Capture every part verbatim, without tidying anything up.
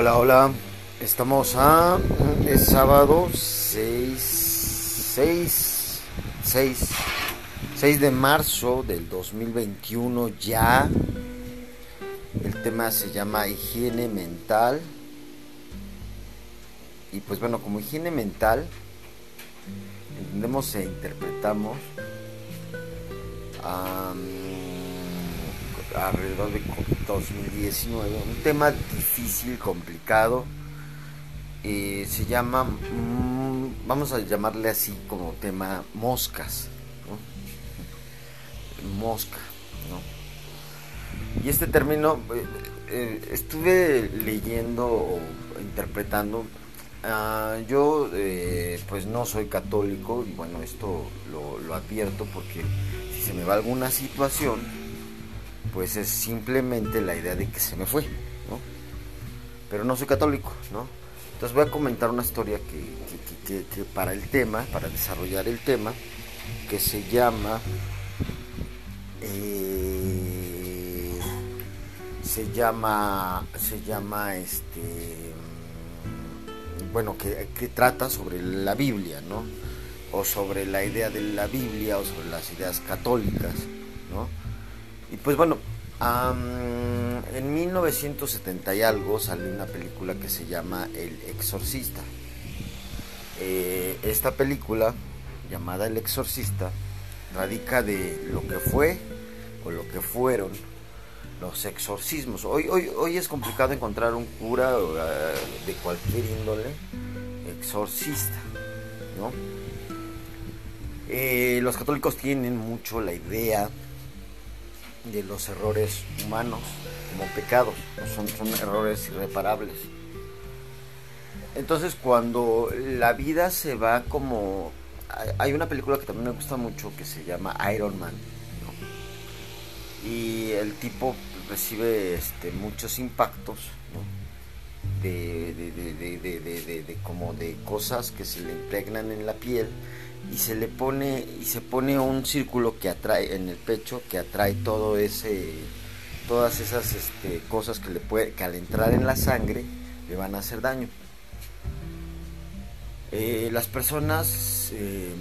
Hola, hola, estamos a... es sábado seis, seis, seis, seis de marzo del dos mil veintiuno ya. El tema se llama higiene mental. Y pues bueno, como higiene mental entendemos e interpretamos um, alrededor de dos mil diecinueve un tema difícil, complicado, eh, se llama, mmm, vamos a llamarle así como tema moscas, ¿no? Mosca, ¿no? Y este término eh, eh, estuve leyendo o interpretando. Uh, yo eh, pues no soy católico, y bueno, esto lo, lo advierto porque si se me va alguna situación, pues es simplemente la idea de que se me fue, ¿no? Pero no soy católico, ¿no? Entonces voy a comentar una historia que, que, que, que para el tema, para desarrollar el tema, que se llama eh, se llama se llama este bueno, que, que trata sobre la Biblia, ¿no? O sobre la idea de la Biblia, o sobre las ideas católicas, ¿no? Y pues bueno, um, en mil novecientos setenta y algo salió una película que se llama El Exorcista. Eh, esta película, llamada El Exorcista, radica de lo que fue o lo que fueron los exorcismos. Hoy, hoy, hoy es complicado encontrar un cura uh, de cualquier índole exorcista, ¿no? Eh, los católicos tienen mucho la idea de los errores humanos como pecados, ¿no? Son, son errores irreparables. Entonces, cuando la vida se va como... Hay una película que también me gusta mucho que se llama Iron Man, ¿no? Y el tipo recibe este, muchos impactos, ¿no? de, de, de, de, de, de, de, de como de cosas que se le impregnan en la piel, y se le pone y se pone un círculo que atrae en el pecho, que atrae todo ese todas esas este, cosas que le puede, que al entrar en la sangre le van a hacer daño. Eh, las personas eh,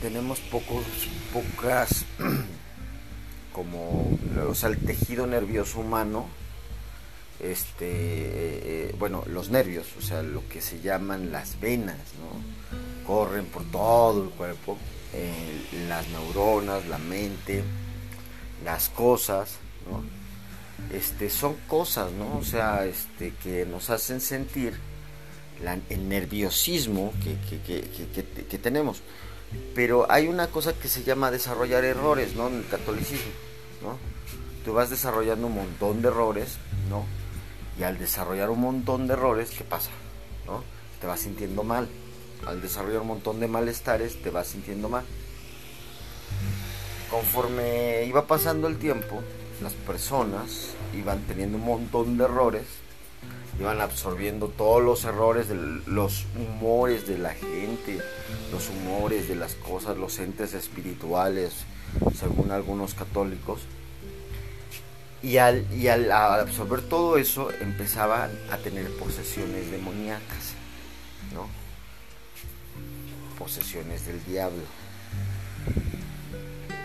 tenemos pocos pocas como, o sea, el tejido nervioso humano, este, eh, bueno, los nervios, o sea, lo que se llaman las venas, ¿no? Corren por todo el cuerpo, eh, las neuronas, la mente, las cosas, ¿no? Este, son cosas, ¿no? O sea, este, que nos hacen sentir la, el nerviosismo que, que, que, que, que, que tenemos. Pero hay una cosa que se llama desarrollar errores, ¿no? En el catolicismo, ¿no? Tú vas desarrollando un montón de errores, ¿no? Y al desarrollar un montón de errores, ¿qué pasa? ¿No? Te vas sintiendo mal. Al desarrollar un montón de malestares, te vas sintiendo mal. Conforme iba pasando el tiempo, las personas iban teniendo un montón de errores, iban absorbiendo todos los errores, de los humores de la gente, los humores de las cosas, los entes espirituales, según algunos católicos, y al, y al absorber todo eso empezaban a tener posesiones demoníacas, ¿no? Posesiones del diablo.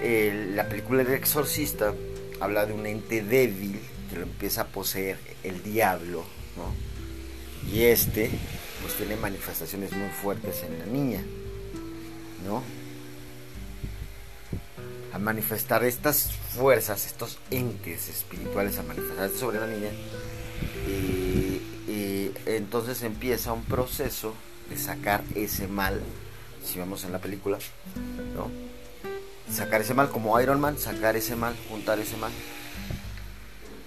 El, la película del Exorcista habla de un ente débil que lo empieza a poseer el diablo, ¿no? Y este pues tiene manifestaciones muy fuertes en la niña, ¿no? Al manifestar estas fuerzas, estos entes espirituales, a manifestarse sobre la niña, y, y entonces empieza un proceso de sacar ese mal, si vemos en la película, ¿no? Sacar ese mal, como Iron Man, sacar ese mal, juntar ese mal.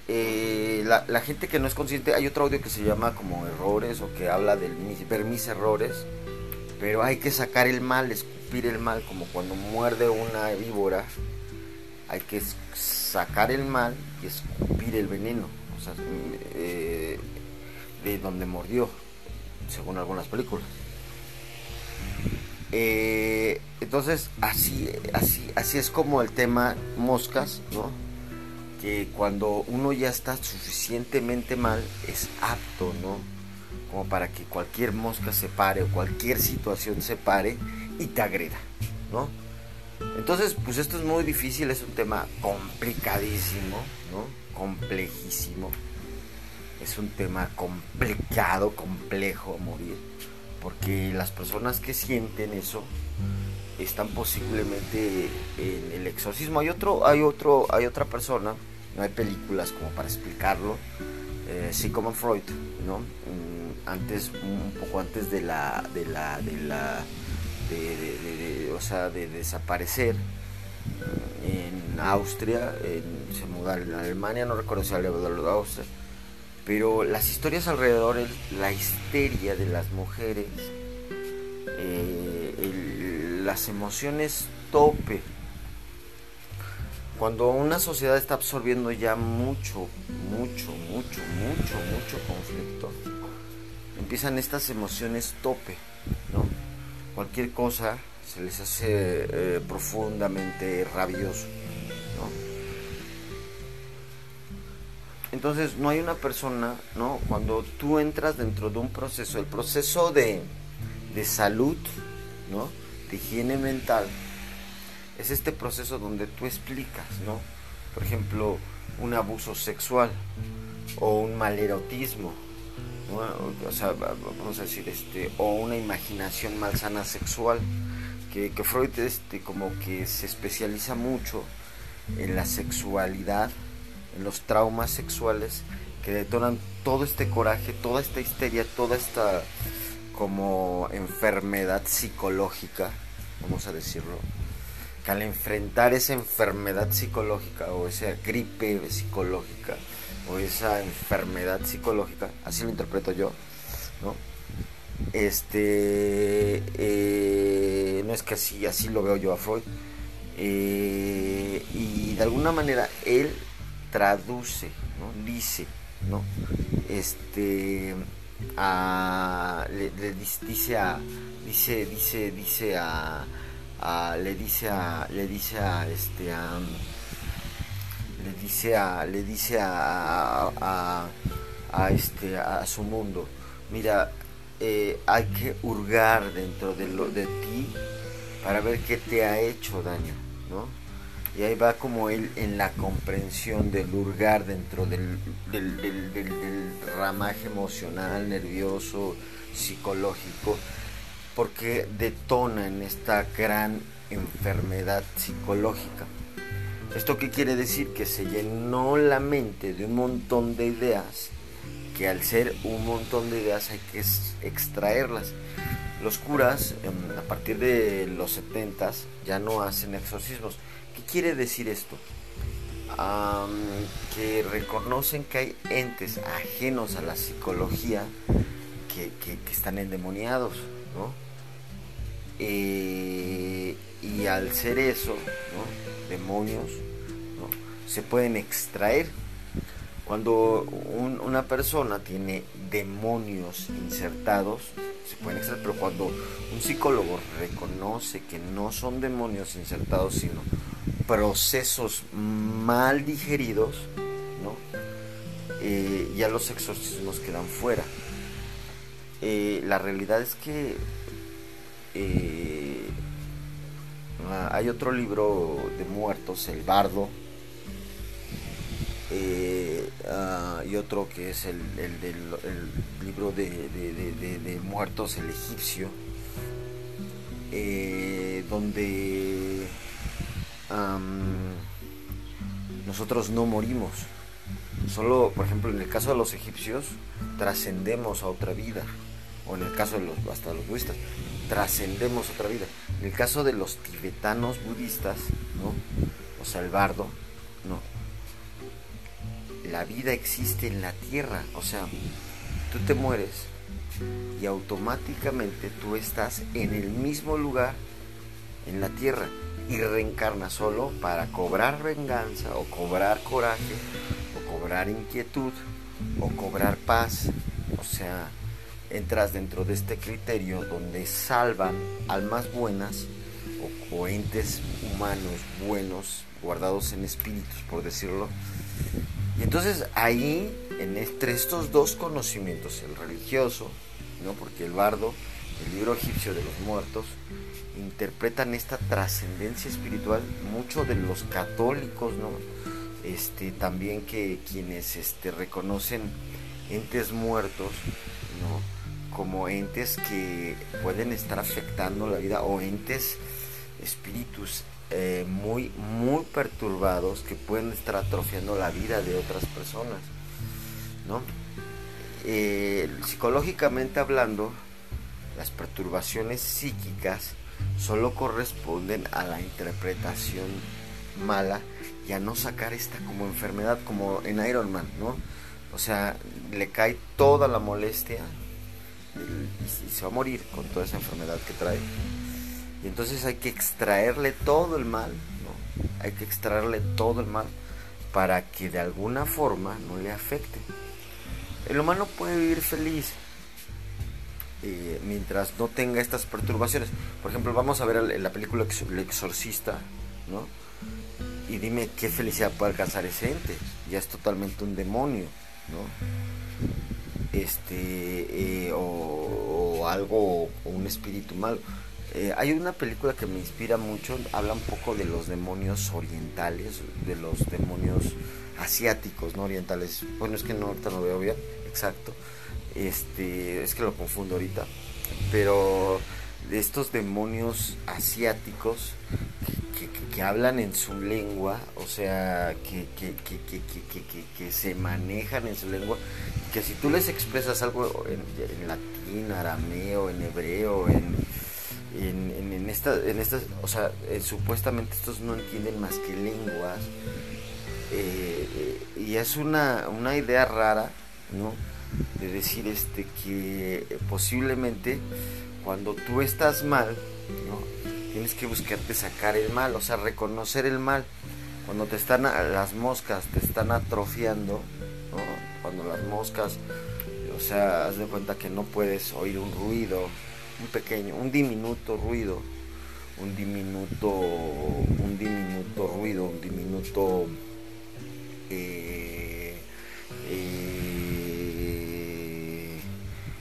Eh, la, la gente que no es consciente, hay otro audio que se llama como errores, o que habla de mis, ver mis errores, pero hay que sacar el mal, escupir el mal, como cuando muerde una víbora, hay que sacar el mal y escupir el veneno, o sea, eh, de donde mordió, según algunas películas. Eh, entonces así, así, así es como el tema moscas, ¿no? Que cuando uno ya está suficientemente mal, es apto, ¿no? como para que cualquier mosca se pare o cualquier situación se pare y te agreda, ¿no? Entonces, pues esto es muy difícil, es un tema complicadísimo, ¿no? Complejísimo. Es un tema complicado, complejo a morir, porque las personas que sienten eso están posiblemente en el exorcismo. Hay otro, hay otro, hay otra persona, no hay películas como para explicarlo, eh, sí, como Freud, ¿no? Antes, un poco antes de la, de la, de la, de, de, de, de o sea, de desaparecer en Austria, en, se mudaron en Alemania, no recuerdo si alrededor de Austria, pero las historias alrededor, la histeria de las mujeres, eh, el, las emociones tope. Cuando una sociedad está absorbiendo ya mucho, mucho, mucho, mucho, mucho conflicto, empiezan estas emociones tope, ¿no? Cualquier cosa se les hace eh, profundamente rabioso, ¿no? Entonces no hay una persona, ¿no? Cuando tú entras dentro de un proceso, el proceso de, de salud, ¿no? De higiene mental, es este proceso donde tú explicas, ¿no? Por ejemplo, un abuso sexual o un malerotismo, ¿no? O sea, vamos a decir, este, o una imaginación malsana sexual, que, que Freud este, como que se especializa mucho en la sexualidad, en los traumas sexuales que detonan todo este coraje, toda esta histeria, toda esta como enfermedad psicológica, vamos a decirlo, que al enfrentar esa enfermedad psicológica o esa gripe psicológica o esa enfermedad psicológica, así lo interpreto yo, ¿no? Este, eh, no es que así, así lo veo yo a Freud, eh, y de alguna manera él traduce, ¿no? Dice, ¿no? Este, a, le, le dice a, dice, dice, dice a, a, le dice a, le dice a, este, a, le dice a, le dice a, a, a este, a su mundo, mira, eh, hay que hurgar dentro de lo, de ti para ver qué te ha hecho daño, ¿no? Y ahí va como él en la comprensión del hurgar dentro del, del, del, del, del ramaje emocional, nervioso, psicológico, porque detona en esta gran enfermedad psicológica. ¿Esto qué quiere decir? Que se llenó la mente de un montón de ideas, que al ser un montón de ideas hay que extraerlas. Los curas, a partir de los setentas, ya no hacen exorcismos. ¿Qué quiere decir esto? Um, que reconocen que hay entes ajenos a la psicología que, que, que están endemoniados, ¿no? Eh, y al ser eso, ¿no? Demonios, ¿no? Se pueden extraer. Cuando un, una persona tiene demonios insertados, se pueden extraer, pero cuando un psicólogo reconoce que no son demonios insertados, sino procesos mal digeridos, ¿no? Eh, ya los exorcismos quedan fuera. Eh, la realidad es que eh, hay otro libro de muertos, El Bardo, eh, uh, y otro que es el, el, del, el libro de, de, de, de, de muertos, El Egipcio, eh, donde Um, nosotros no morimos, solo, por ejemplo, en el caso de los egipcios trascendemos a otra vida, o en el caso de los, hasta los budistas, trascendemos a otra vida. En el caso de los tibetanos budistas, ¿no? O sea, el bardo, no, la vida existe en la tierra. O sea, tú te mueres y automáticamente tú estás en el mismo lugar en la tierra y reencarna, solo para cobrar venganza o cobrar coraje o cobrar inquietud o cobrar paz. O sea, entras dentro de este criterio donde salvan almas buenas o, o entes humanos buenos guardados en espíritus, por decirlo. Y entonces ahí en entre estos dos conocimientos, el religioso, ¿no? Porque el bardo, el libro egipcio de los muertos, interpretan esta trascendencia espiritual, muchos de los católicos, ¿no? Este, también que quienes este, reconocen entes muertos, ¿no? Como entes que pueden estar afectando la vida, o entes, espíritus eh, muy, muy perturbados que pueden estar atrofiando la vida de otras personas, ¿no? Eh, psicológicamente hablando, las perturbaciones psíquicas solo corresponden a la interpretación mala y a no sacar esta como enfermedad, como en Iron Man, ¿no? O sea, le cae toda la molestia y se va a morir con toda esa enfermedad que trae. Y entonces hay que extraerle todo el mal, ¿no? Hay que extraerle todo el mal para que de alguna forma no le afecte. El humano puede vivir feliz Eh, mientras no tenga estas perturbaciones. Por ejemplo, vamos a ver la película El Exorcista, ¿no? Y dime qué felicidad puede alcanzar ese ente. Ya es totalmente un demonio, ¿no? Este eh, o, o algo, o un espíritu malo. Eh, hay una película que me inspira mucho. Habla un poco de los demonios orientales, de los demonios asiáticos, no orientales. Bueno, es que no, ahorita no veo bien, exacto. Este, es que lo confundo ahorita, pero de estos demonios asiáticos que, que, que hablan en su lengua, o sea, que, que, que, que, que, que, que se manejan en su lengua, que si tú les expresas algo en, en latín, arameo, en hebreo, en, en, en, en, esta, en estas, o sea, eh, supuestamente estos no entienden más que lenguas, eh, eh, y es una, una idea rara, ¿no? De decir este que posiblemente cuando tú estás mal, ¿no? Tienes que buscarte sacar el mal, o sea, reconocer el mal. Cuando te están las moscas te están atrofiando, ¿no? Cuando las moscas, o sea, haz de cuenta que no puedes oír un ruido, un pequeño, un diminuto ruido, un diminuto, un diminuto ruido, un diminuto eh, eh,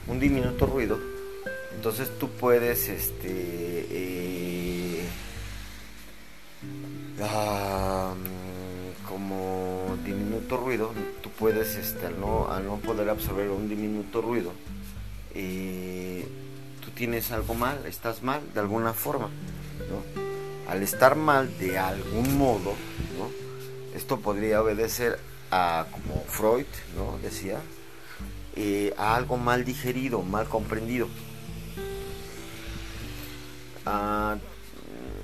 un diminuto ruido. Entonces tú puedes este eh, ah, como diminuto ruido tú puedes este al no al no poder absorber un diminuto ruido, eh, tú tienes algo mal, estás mal de alguna forma, ¿no? Al estar mal de algún modo, ¿no? Esto podría obedecer a, como Freud, ¿no? Decía, Eh, a algo mal digerido, mal comprendido. Ah,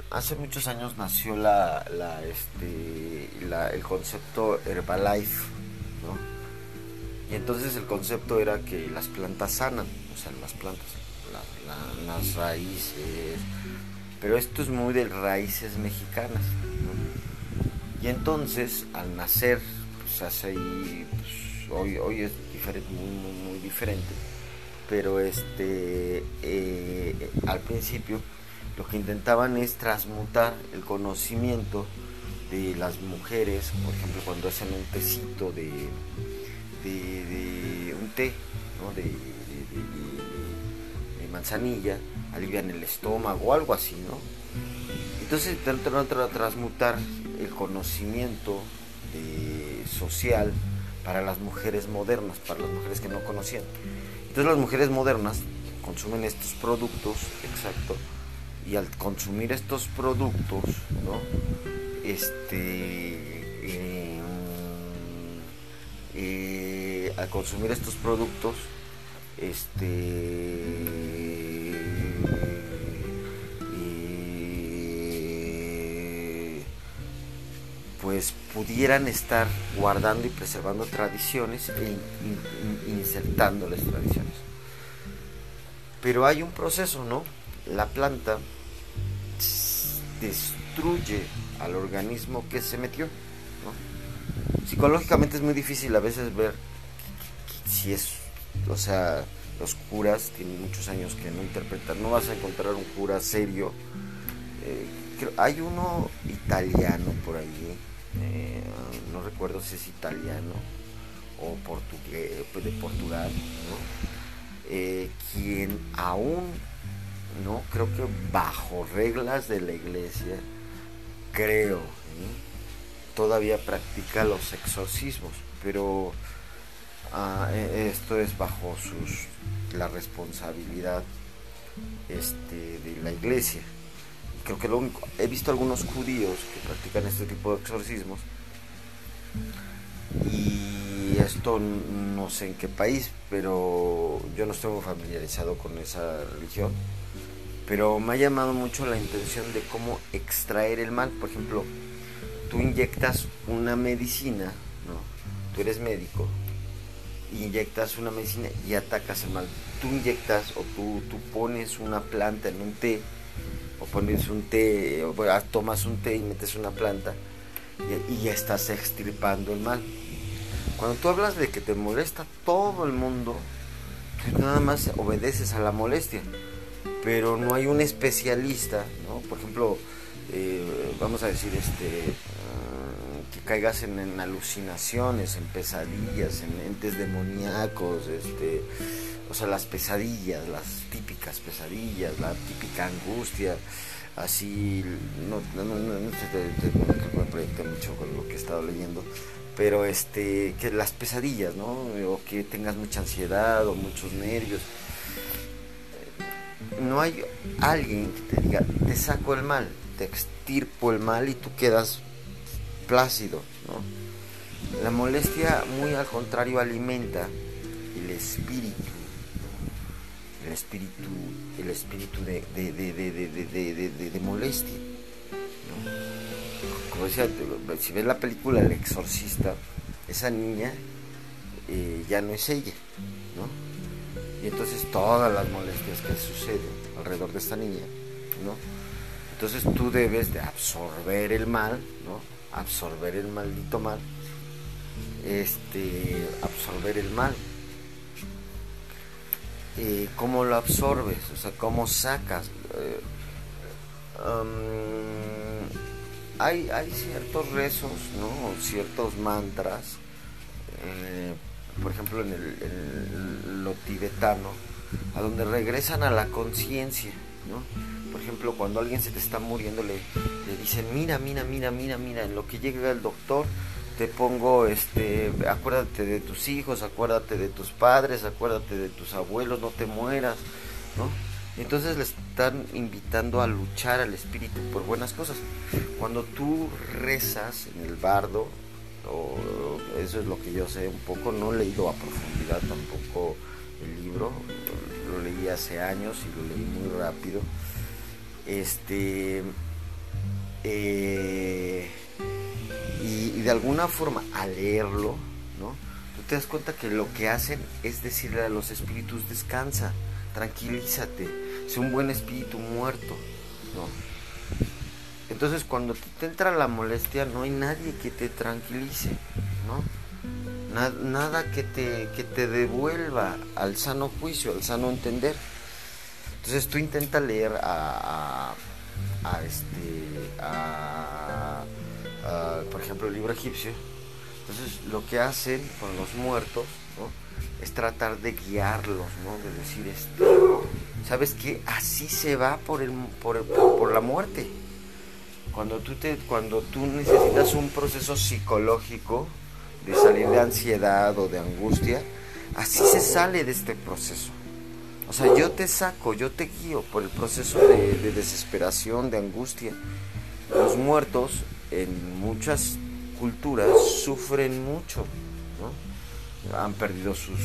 hace muchos años nació la, la, este, la, el concepto Herbalife, ¿no? Y entonces el concepto era que las plantas sanan, o sea, las plantas, la, la, las raíces, pero esto es muy de raíces mexicanas, ¿no? Y entonces al nacer, pues hace ahí, pues, hoy, hoy es diferente, muy, muy, muy diferente, pero este eh, al principio lo que intentaban es transmutar el conocimiento de las mujeres, por ejemplo, cuando hacen un tecito de, de, de un té, ¿no? de, de, de, de, de manzanilla, alivian el estómago o algo así, ¿no? Entonces intentaron transmutar el conocimiento de, social para las mujeres modernas, para las mujeres que no conocían. Entonces las mujeres modernas consumen estos productos, exacto, y al consumir estos productos, ¿no? Este, eh, eh, al consumir estos productos, este, eh, pues pudieran estar guardando y preservando tradiciones e in, in, insertando las tradiciones. Pero hay un proceso, ¿no? La planta destruye al organismo que se metió, ¿no? Psicológicamente es muy difícil a veces ver si es, o sea, los curas tienen muchos años que no interpretan, no vas a encontrar un cura serio. Eh, creo, hay uno italiano por allí, Eh, no recuerdo si es italiano o portugués, de Portugal, ¿no? eh, quien aún, no creo que bajo reglas de la iglesia, creo, ¿eh? todavía practica los exorcismos, pero ah, esto es bajo sus, la responsabilidad este, de la iglesia. Creo que lo único, he visto algunos judíos que practican este tipo de exorcismos, y esto no sé en qué país, pero yo no estoy muy familiarizado con esa religión, pero me ha llamado mucho la intención de cómo extraer el mal. Por ejemplo, tú inyectas una medicina, ¿no? Tú eres médico, inyectas una medicina y atacas el mal. Tú inyectas o tú, tú pones una planta en un té, o pones un té, o tomas un té y metes una planta, y ya estás extirpando el mal. Cuando tú hablas de que te molesta todo el mundo, tú nada más obedeces a la molestia, pero no hay un especialista, ¿no? Por ejemplo, eh, vamos a decir este, uh, que caigas en, en alucinaciones, en pesadillas, en entes demoníacos, este, o sea, las pesadillas, las típicas pesadillas, la típica angustia, así, no, no, no, no te voy a proyectar mucho con lo que he estado leyendo, pero este, que las pesadillas, ¿no? O que tengas mucha ansiedad o muchos nervios. No hay alguien que te diga, te saco el mal, te extirpo el mal y tú quedas plácido, ¿no? La molestia, muy al contrario, alimenta el espíritu, ¿no? el espíritu, el espíritu de, de, de, de, de, de, de, de, de molestia, ¿no? Como decía, si ves la película El Exorcista, esa niña eh, ya no es ella, ¿no? Y entonces todas las molestias que suceden alrededor de esta niña, ¿no? Entonces tú debes de absorber el mal, ¿no? Absorber el maldito mal, este, absorber el mal. Eh, ¿Cómo lo absorbes? O sea, ¿cómo sacas? Eh, um, hay, hay ciertos rezos, ¿no? O ciertos mantras. Eh, por ejemplo en, el, en lo tibetano, a donde regresan a la conciencia, ¿no? Por ejemplo, cuando alguien se te está muriendo, le, le dicen, mira, mira, mira, mira, mira, en lo que llega el doctor, te pongo, este, acuérdate de tus hijos, acuérdate de tus padres, acuérdate de tus abuelos, no te mueras, ¿no? Entonces le están invitando a luchar al espíritu por buenas cosas. Cuando tú rezas en el bardo, o eso es lo que yo sé un poco, no he leído a profundidad tampoco el libro, lo leí hace años y lo leí muy rápido, este eh, y, y de alguna forma al leerlo, ¿no? Tú te das cuenta que lo que hacen es decirle a los espíritus, descansa, tranquilízate, es un buen espíritu muerto, ¿no? Entonces cuando te entra la molestia, no hay nadie que te tranquilice, ¿no? Nada, nada que te, que te devuelva al sano juicio, al sano entender. Entonces tú intenta leer a, a, a este, a, a, por ejemplo, el libro egipcio. Entonces lo que hacen con los muertos, ¿no? Es tratar de guiarlos, ¿no? De decir, esto, ¿sabes qué? Así se va por el, por, el, por, por la muerte. Cuando tú, te, cuando tú necesitas un proceso psicológico de salir de ansiedad o de angustia, así se sale de este proceso. O sea, yo te saco, yo te guío por el proceso de, de desesperación, de angustia. Los muertos en muchas culturas sufren mucho, ¿no? Han perdido sus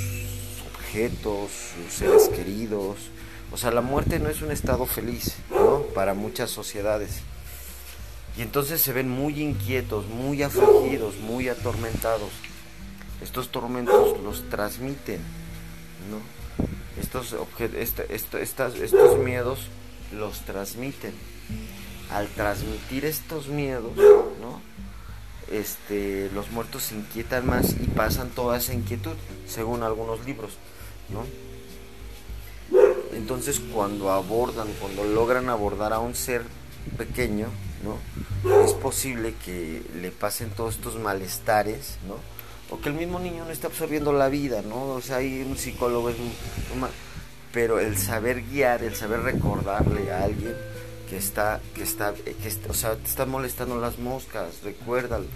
objetos, sus seres queridos. O sea, la muerte no es un estado feliz, ¿no? Para muchas sociedades. Y entonces se ven muy inquietos, muy afligidos, muy atormentados. Estos tormentos los transmiten, ¿no? Estos, obje- est- est- estas, estos miedos los transmiten. Al transmitir estos miedos, ¿no? Este, los muertos se inquietan más y pasan toda esa inquietud, según algunos libros, ¿no? Entonces cuando abordan, cuando logran abordar a un ser pequeño, ¿no? Es posible que le pasen todos estos malestares, ¿no? porque el mismo niño no está absorbiendo la vida, ¿no? O sea, hay un psicólogo, es un, pero el saber guiar, el saber recordarle a alguien que está, que está, que está, o sea, te están molestando las moscas, recuérdalo.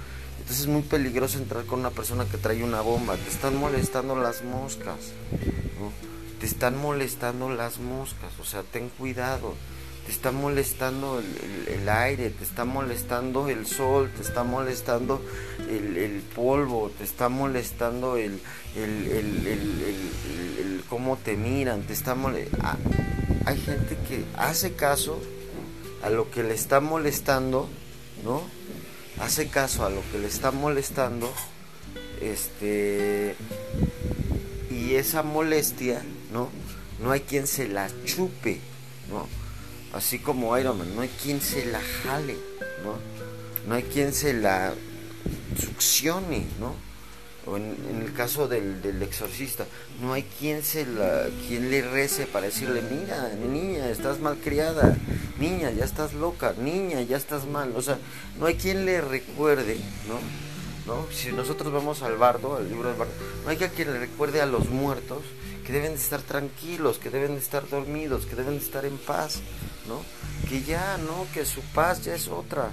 Entonces es muy peligroso entrar con una persona que trae una bomba, te están molestando las moscas, ¿no? Te están molestando las moscas, o sea, ten cuidado. Te está molestando el, el, el aire, te está molestando el sol, te está molestando el, el polvo, te está molestando el, el, el, el, el, el, el cómo te miran, te está molestando. Hay gente que hace caso a lo que le está molestando, ¿no? Hace caso a lo que le está molestando, este, y esa molestia, ¿no? No hay quien se la chupe, ¿no? Así como Iron Man, no hay quien se la jale, ¿no? No hay quien se la succione, ¿no? O en, en el caso del, del exorcista, no hay quien se la, quien le rece para decirle, mira, niña, estás malcriada, niña, ya estás loca, niña, ya estás mal. O sea, no hay quien le recuerde, ¿no? ¿No? Si nosotros vamos al bardo, al libro del bardo, no hay quien le recuerde a los muertos que deben de estar tranquilos, que deben de estar dormidos, que deben de estar en paz, ¿no? Que ya, ¿no? Que su paz ya es otra,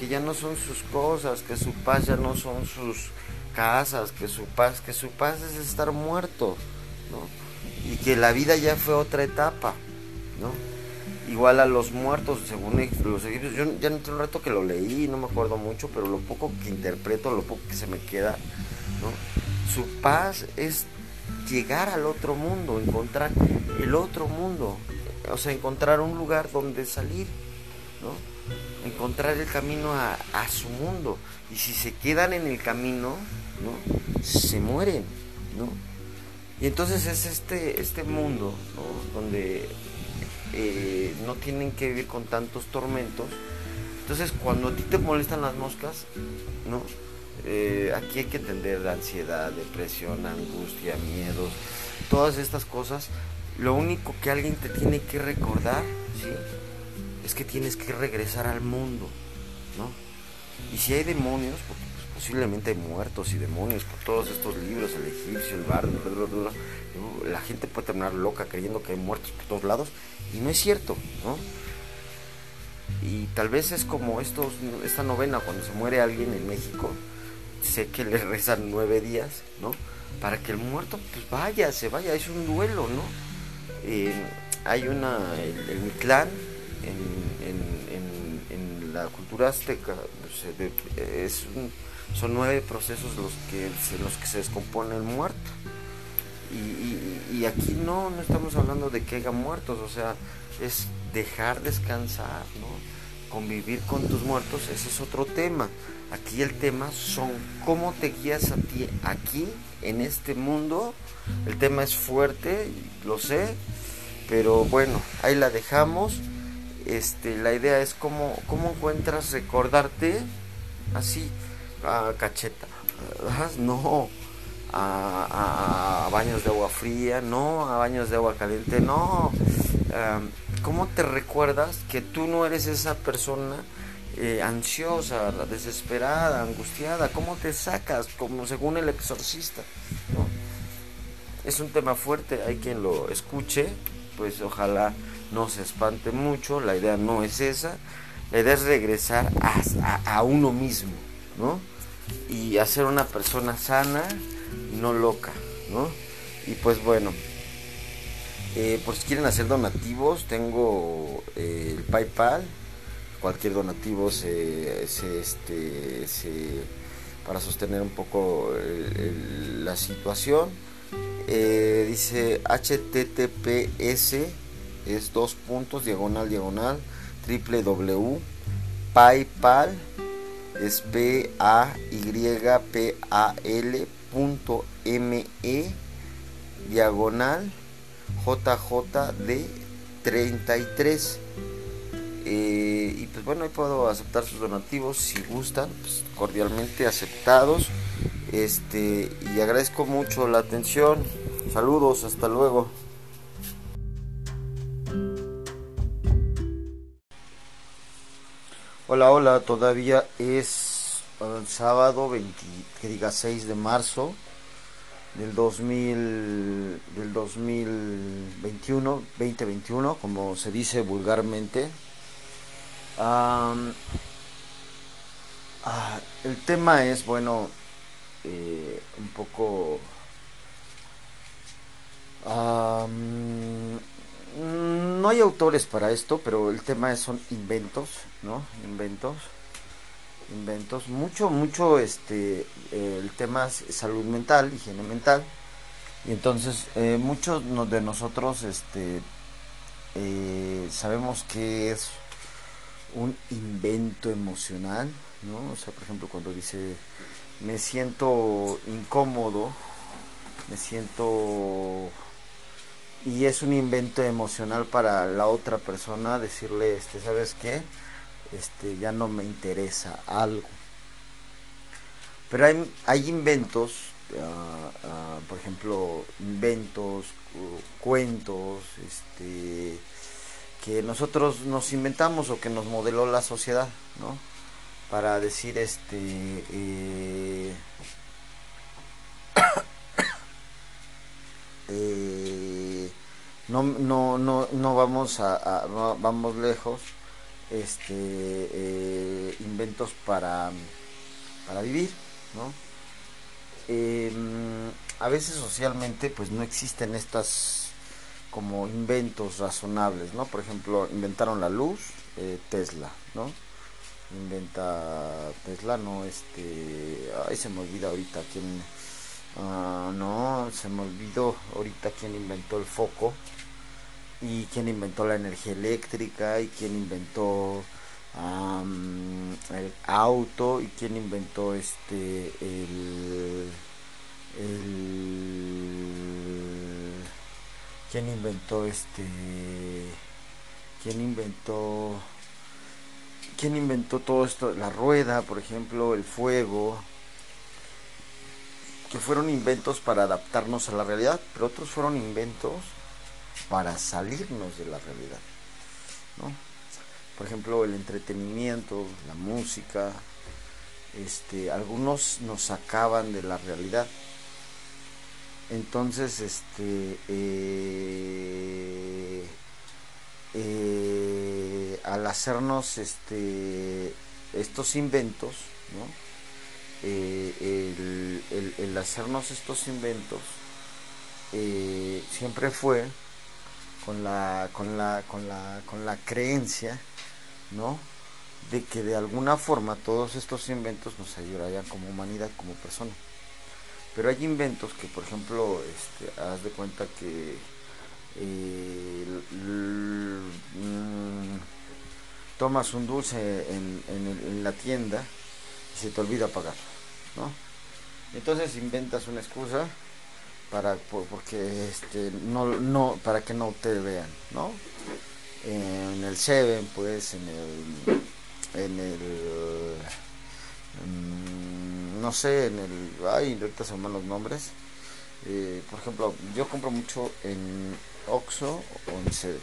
que ya no son sus cosas, que su paz ya no son sus casas, que su paz, que su paz es estar muerto, ¿no? Y que la vida ya fue otra etapa, ¿no? Igual a los muertos, según los egipcios, yo ya no tengo un rato que lo leí, no me acuerdo mucho, pero lo poco que interpreto, lo poco que se me queda, ¿no? Su paz es llegar al otro mundo, encontrar el otro mundo. O sea, encontrar un lugar donde salir, ¿no? Encontrar el camino a, a su mundo. Y si se quedan en el camino, ¿no? Se mueren, ¿no? Y entonces es este, este mundo, ¿no? Donde eh, no tienen que vivir con tantos tormentos. Entonces, cuando a ti te molestan las moscas, ¿no? Eh, aquí hay que entender la ansiedad, depresión, angustia, miedos, todas estas cosas. Lo único que alguien te tiene que recordar, ¿sí? Es que tienes que regresar al mundo, ¿no? Y si hay demonios, porque pues, posiblemente hay muertos y demonios por todos estos libros, el egipcio, el bardo, la gente puede terminar loca creyendo que hay muertos por todos lados, y no es cierto, ¿no? Y tal vez es como estos, esta novena, cuando se muere alguien en México, sé que le rezan nueve días, ¿no? Para que el muerto, pues vaya, se vaya, es un duelo, ¿no? Eh, hay una, el Mictlán en, en, en, en la cultura azteca, pues, de, es un, son nueve procesos los que se, los que se descompone el muerto, y, y, y aquí no, no estamos hablando de que haya muertos, o sea, es dejar descansar, ¿no? Convivir con tus muertos, ese es otro tema. Aquí el tema son cómo te guías a ti aquí en este mundo. El tema es fuerte, lo sé, pero bueno, ahí la dejamos. Este, la idea es cómo, cómo encuentras recordarte así, a cacheta, no, a, a baños de agua fría, no, a baños de agua caliente, no. ¿Cómo te recuerdas que tú no eres esa persona eh, ansiosa, desesperada, angustiada? ¿Cómo te sacas? Como según El Exorcista, ¿no? Es un tema fuerte, hay quien lo escuche, pues ojalá no se espante mucho, la idea no es esa, la idea es regresar a, a, a uno mismo, ¿no? Y hacer una persona sana y no loca, ¿no? Y pues bueno, eh, por si quieren hacer donativos, tengo eh, el PayPal, cualquier donativo se, se, este, se, para sostener un poco el, el, la situación. Eh, dice H T T P S es dos puntos diagonal diagonal triple w paypal es p a y p a l punto m e diagonal j j d treinta y tres. Eh, y pues bueno, ahí puedo aceptar sus donativos si gustan, pues cordialmente aceptados. Este, y agradezco mucho la atención. Saludos, hasta luego. Hola, hola, todavía es el sábado veinte, que diga seis de marzo del dos mil del dos mil veintiuno, veinte veintiuno, como se dice vulgarmente. Um, ah, el tema es, bueno, eh, un poco um, no hay autores para esto, pero el tema es, son inventos, ¿no? Inventos, inventos, mucho, mucho, este, eh, el tema es salud mental, higiene mental, y entonces eh, muchos de nosotros, este, eh, sabemos que es un invento emocional, ¿no? O sea, por ejemplo, cuando dice, me siento incómodo, me siento... y es un invento emocional para la otra persona decirle, este, ¿sabes qué? Este, ya no me interesa algo. Pero hay, hay inventos, uh, uh, por ejemplo, inventos, uh, cuentos, este... que nosotros nos inventamos o que nos modeló la sociedad, ¿no? Para decir, este, eh, eh, no, no, no, no vamos a, a no, vamos lejos, este, eh, inventos para, para vivir, ¿no? Eh, a veces socialmente, pues no existen estas como inventos razonables, ¿no? Por ejemplo, inventaron la luz, eh, Tesla, ¿no? Inventa Tesla, no, este... ay, se me olvida ahorita quién... Uh, no, se me olvidó ahorita quién inventó el foco, y quién inventó la energía eléctrica, y quién inventó um, el auto, y quién inventó este... el... el... ¿Quién inventó este? ¿Quién inventó? ¿Quién inventó todo esto? La rueda, por ejemplo, el fuego, que fueron inventos para adaptarnos a la realidad, pero otros fueron inventos para salirnos de la realidad, ¿no? Por ejemplo, el entretenimiento, la música, este, algunos nos sacaban de la realidad. Entonces, este, eh, eh, al hacernos este, estos inventos, ¿no? eh, el, el, el hacernos estos inventos eh, siempre fue con la, con la, con la, con la creencia, ¿no? De que de alguna forma todos estos inventos nos ayudarían como humanidad, como persona. Pero hay inventos que, por ejemplo, este, haz de cuenta que eh, l, l, tomas un dulce en, en, en la tienda y se te olvida pagar, ¿no? Entonces inventas una excusa para por, porque este no no para que no te vean, ¿no? En el Seven, pues, en el en el no sé, en el... ay, ahorita se me van los nombres. Eh, por ejemplo, yo compro mucho en Oxxo o en Seven.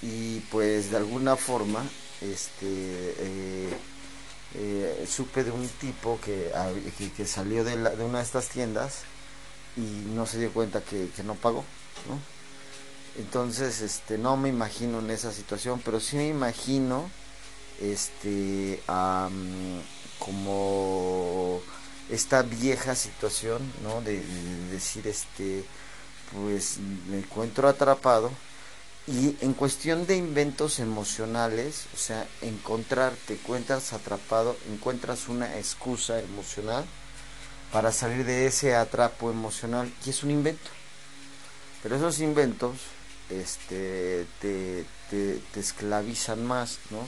Y pues de alguna forma, este... Eh, eh, supe de un tipo que, que, que salió de, la, de una de estas tiendas y no se dio cuenta que, que no pagó, ¿no? Entonces, este, no me imagino en esa situación, pero sí me imagino, este... Um, como esta vieja situación, ¿no? De, de decir, este, pues me encuentro atrapado. Y en cuestión de inventos emocionales, o sea, encontrar, te encuentras atrapado, encuentras una excusa emocional para salir de ese atrapo emocional, y es un invento. Pero esos inventos, este, te, te, te esclavizan más, ¿no?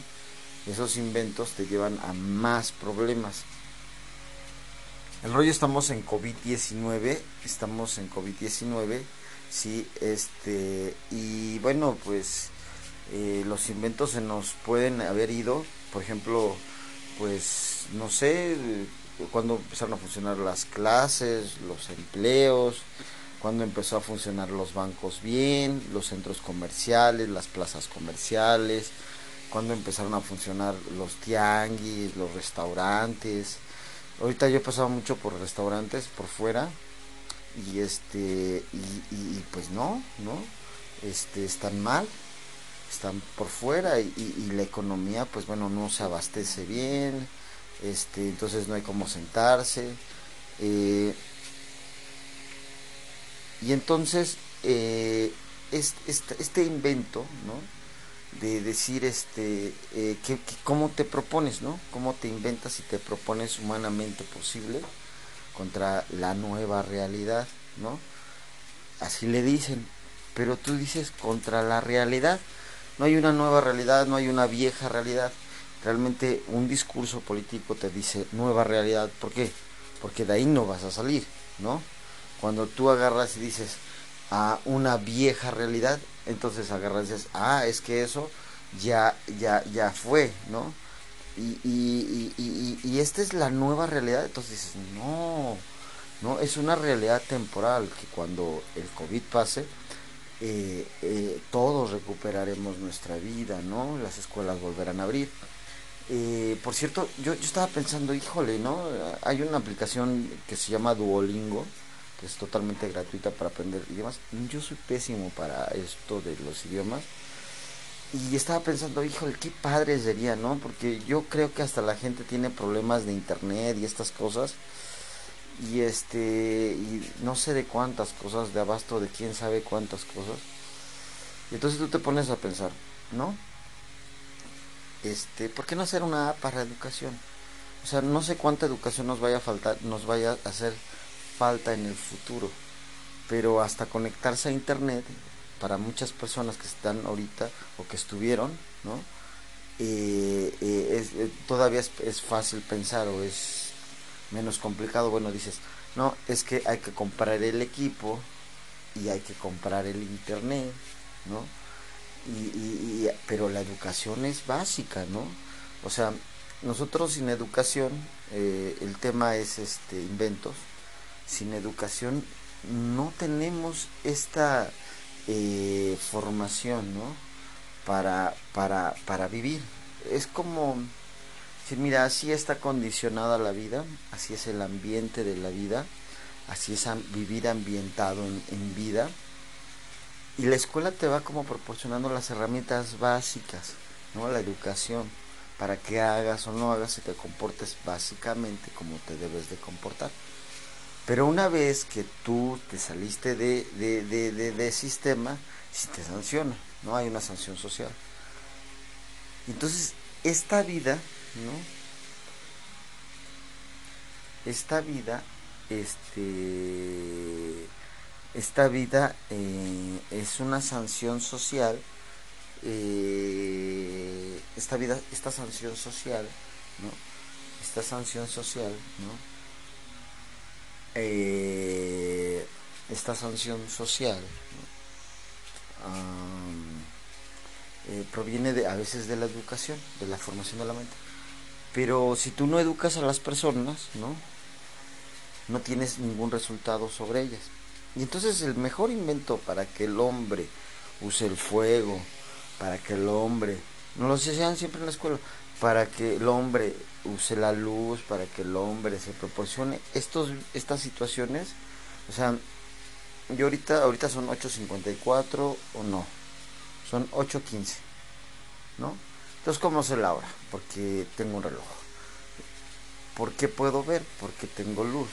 Esos inventos te llevan a más problemas. El rollo, estamos en COVID diecinueve, estamos en COVID diecinueve, sí, este, y bueno, pues eh, los inventos se nos pueden haber ido. Por ejemplo, pues no sé, cuando empezaron a funcionar las clases, los empleos, cuando empezó a funcionar los bancos bien, los centros comerciales, las plazas comerciales, cuándo empezaron a funcionar los tianguis, los restaurantes. Ahorita yo he pasado mucho por restaurantes por fuera y este y, y, y pues no, no, este están mal, están por fuera y, y, y la economía pues bueno no se abastece bien, este entonces no hay cómo sentarse, eh, y entonces eh, este, este, este invento, ¿no? De decir este eh, que, que cómo te propones, ¿no? Cómo te inventas y te propones humanamente posible contra la nueva realidad, ¿no? Así le dicen, pero tú dices contra la realidad. No hay una nueva realidad, no hay una vieja realidad. Realmente un discurso político te dice nueva realidad, ¿por qué? Porque de ahí no vas a salir, ¿no? Cuando tú agarras y dices a una vieja realidad, entonces agarras y dices, ah, es que eso ya ya ya fue, ¿no? Y, y, y, y, y esta es la nueva realidad, entonces dices, no, no, es una realidad temporal, que cuando el COVID pase, eh, eh, todos recuperaremos nuestra vida, ¿no? Las escuelas volverán a abrir. Eh, por cierto, yo, yo estaba pensando, híjole, ¿no? Hay una aplicación que se llama Duolingo, que es totalmente gratuita para aprender idiomas. Yo soy pésimo para esto de los idiomas. Y estaba pensando, híjole, qué padre sería, ¿no? Porque yo creo que hasta la gente tiene problemas de internet y estas cosas. Y este, y no sé de cuántas cosas, de abasto de quién sabe cuántas cosas. Y entonces tú te pones a pensar, ¿no? Este, ¿por qué no hacer una app para educación? O sea, no sé cuánta educación nos vaya a faltar, nos vaya a hacer falta en el futuro, pero hasta conectarse a internet para muchas personas que están ahorita o que estuvieron, ¿no? Eh, eh, es, eh, todavía es, es fácil pensar o es menos complicado. Bueno, dices, no, es que hay que comprar el equipo y hay que comprar el internet, ¿no? Y, y, y, pero la educación es básica, ¿no? O sea, nosotros sin educación, eh, el tema es este inventos. Sin educación no tenemos esta eh, formación, ¿no? Para, para, para vivir. Es como, si mira, así está condicionada la vida, así es el ambiente de la vida, así es vivir ambientado en, en vida. Y la escuela te va como proporcionando las herramientas básicas, ¿no? La educación, para que hagas o no hagas y te comportes básicamente como te debes de comportar. Pero una vez que tú te saliste de, de, de, de, de sistema, sí te sanciona, ¿no? Hay una sanción social. Entonces, esta vida, ¿no? Esta vida, este... Esta vida eh, es una sanción social. Eh, esta vida, esta sanción social, ¿no? Esta sanción social, ¿no? Eh, esta sanción social, ¿no? um, eh, proviene de, a veces de la educación, de la formación de la mente. Pero si tú no educas a las personas, ¿no? No tienes ningún resultado sobre ellas. Y entonces el mejor invento para que el hombre use el fuego, para que el hombre, no lo sean siempre en la escuela, para que el hombre use la luz, para que el hombre se proporcione estos estas situaciones. O sea, yo ahorita ahorita son ocho cincuenta y cuatro o no, son ocho quince, ¿no? Entonces, ¿cómo sé la hora? Porque tengo un reloj. Porque puedo ver, porque tengo luz,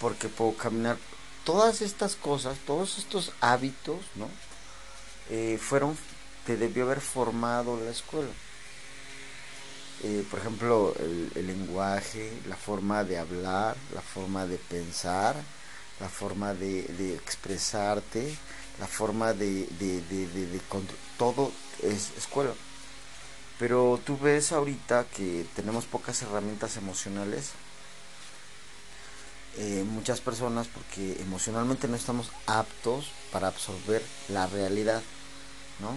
porque puedo caminar. Todas estas cosas, todos estos hábitos, ¿no? Eh, fueron, te debió haber formado la escuela. Eh, por ejemplo, el, el lenguaje, la forma de hablar, la forma de pensar, la forma de, de expresarte, la forma de, de, de, de, de todo es escuela. Pero tú ves ahorita que tenemos pocas herramientas emocionales, eh, muchas personas, porque emocionalmente no estamos aptos para absorber la realidad, ¿no?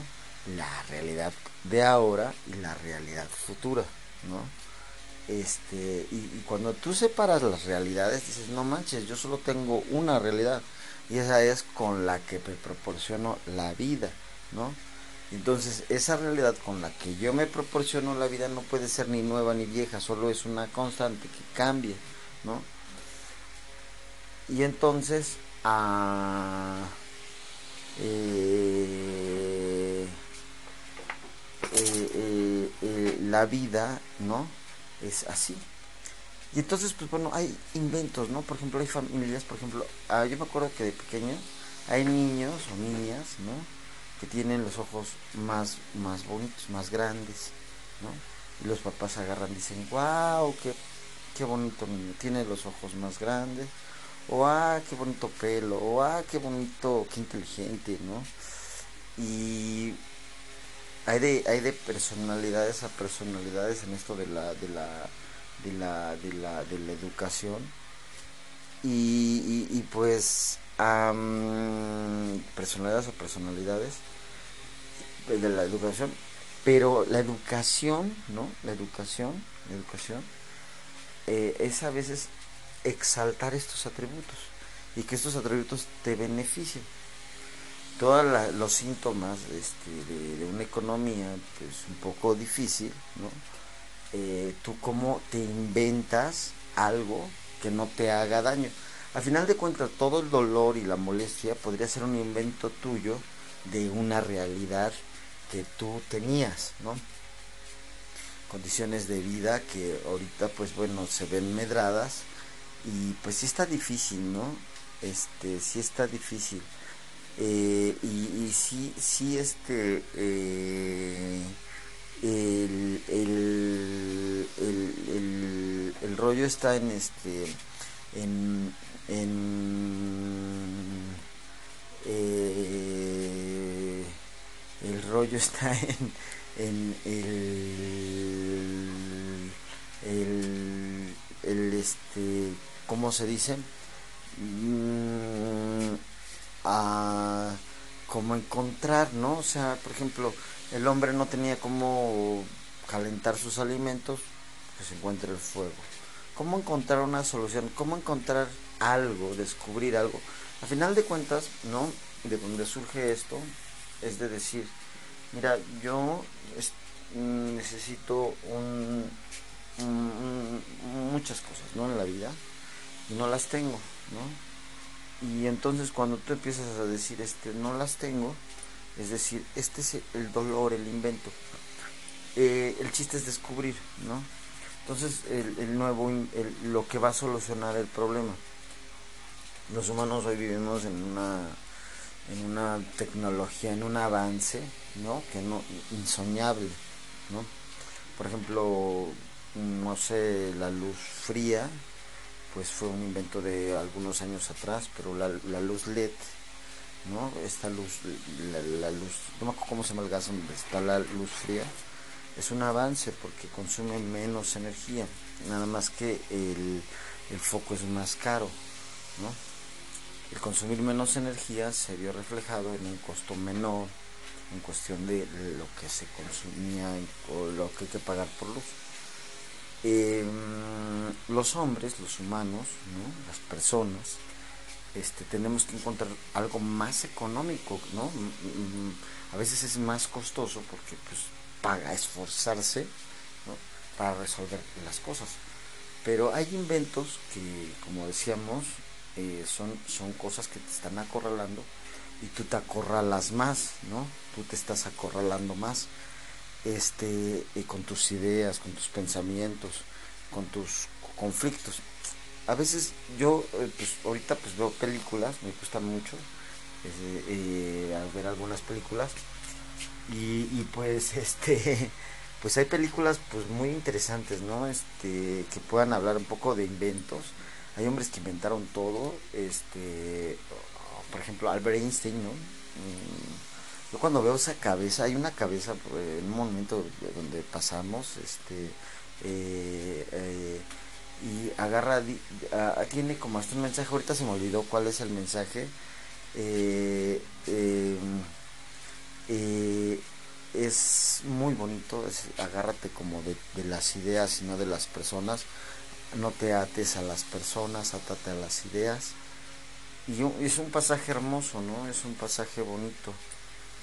La realidad de ahora y la realidad futura, ¿no? Este, y, y cuando tú separas las realidades, dices, no manches, yo solo tengo una realidad, y esa es con la que me proporciono la vida, ¿no? Entonces, esa realidad con la que yo me proporciono la vida no puede ser ni nueva ni vieja, solo es una constante que cambia, ¿no? Y entonces, ah, eh, eh, eh, eh, la vida, ¿no?, es así. Y entonces, pues bueno, hay inventos, ¿no? Por ejemplo, hay familias, por ejemplo, ah, yo me acuerdo que de pequeño hay niños o niñas, ¿no?, que tienen los ojos más, más bonitos, más grandes, ¿no? Y los papás agarran y dicen, wow, qué, qué bonito niño, tiene los ojos más grandes, o ah, qué bonito pelo, o ah, qué bonito, qué inteligente, ¿no? Y hay de, hay de personalidades a personalidades en esto de la, de la, de la, de la, de la educación. Y, y, y pues Um, personalidades o personalidades de la educación, pero la educación, ¿no? La educación, la educación eh, es a veces exaltar estos atributos y que estos atributos te beneficien. Todos los síntomas este, de, de una economía pues un poco difícil, ¿no? Eh, tú cómo te inventas algo que no te haga daño. Al final de cuentas, todo el dolor y la molestia podría ser un invento tuyo de una realidad que tú tenías, ¿no? Condiciones de vida que ahorita, pues bueno, se ven medradas y pues sí está difícil, ¿no? Este, sí está difícil. Eh, y, y sí, sí, este, eh, el, el, el, el, el rollo está en este, en... En, eh, el rollo está en, en el, el, el este, ¿cómo se dice? Mm, a, como encontrar, ¿no? O sea, por ejemplo, el hombre no tenía cómo calentar sus alimentos, pues encuentra el fuego. ¿Cómo encontrar una solución? ¿Cómo encontrar algo, descubrir algo? Al final de cuentas, ¿no?, de donde surge esto es de decir, mira, yo es, necesito un, un, un, muchas cosas, ¿no?, en la vida, y no las tengo, ¿no? Y entonces cuando tú empiezas a decir, este, no las tengo, es decir, este es el dolor, el invento, eh, el chiste es descubrir, ¿no? Entonces el, el nuevo, el, lo que va a solucionar el problema. Los humanos hoy vivimos en una en una tecnología, en un avance, ¿no?, que no insoñable, ¿no? Por ejemplo, no sé, la luz fría, pues fue un invento de algunos años atrás, pero la, la luz L E D, ¿no? Esta luz, la, la luz, no me acuerdo cómo se llama el gas donde está la luz fría. Es un avance porque consume menos energía, nada más que el, el foco es más caro, ¿no? El consumir menos energía se vio reflejado en un costo menor en cuestión de lo que se consumía o lo que hay que pagar por luz. Eh, los hombres, los humanos, ¿no?, las personas, este, tenemos que encontrar algo más económico, ¿no? A veces es más costoso porque pues paga esforzarse, ¿no?, para resolver las cosas, pero hay inventos que, como decíamos, eh, son, son cosas que te están acorralando y tú te acorralas más, ¿no? Tú te estás acorralando más este, eh, con tus ideas, con tus pensamientos, con tus conflictos. A veces yo, eh, pues ahorita pues veo películas, me gustan mucho eh, eh, ver algunas películas. Y, y pues este pues hay películas pues muy interesantes, ¿no? Este, que puedan hablar un poco de inventos. Hay hombres que inventaron todo, este, por ejemplo Albert Einstein, ¿no? Yo cuando veo esa cabeza, hay una cabeza en un momento donde pasamos, este, eh, eh, y agarra, tiene como hasta un mensaje, ahorita se me olvidó cuál es el mensaje, eh, eh Eh, es muy bonito, es, agárrate como de, de las ideas y no de las personas, no te ates a las personas, átate a las ideas. Y es un pasaje hermoso, ¿no? Es un pasaje bonito.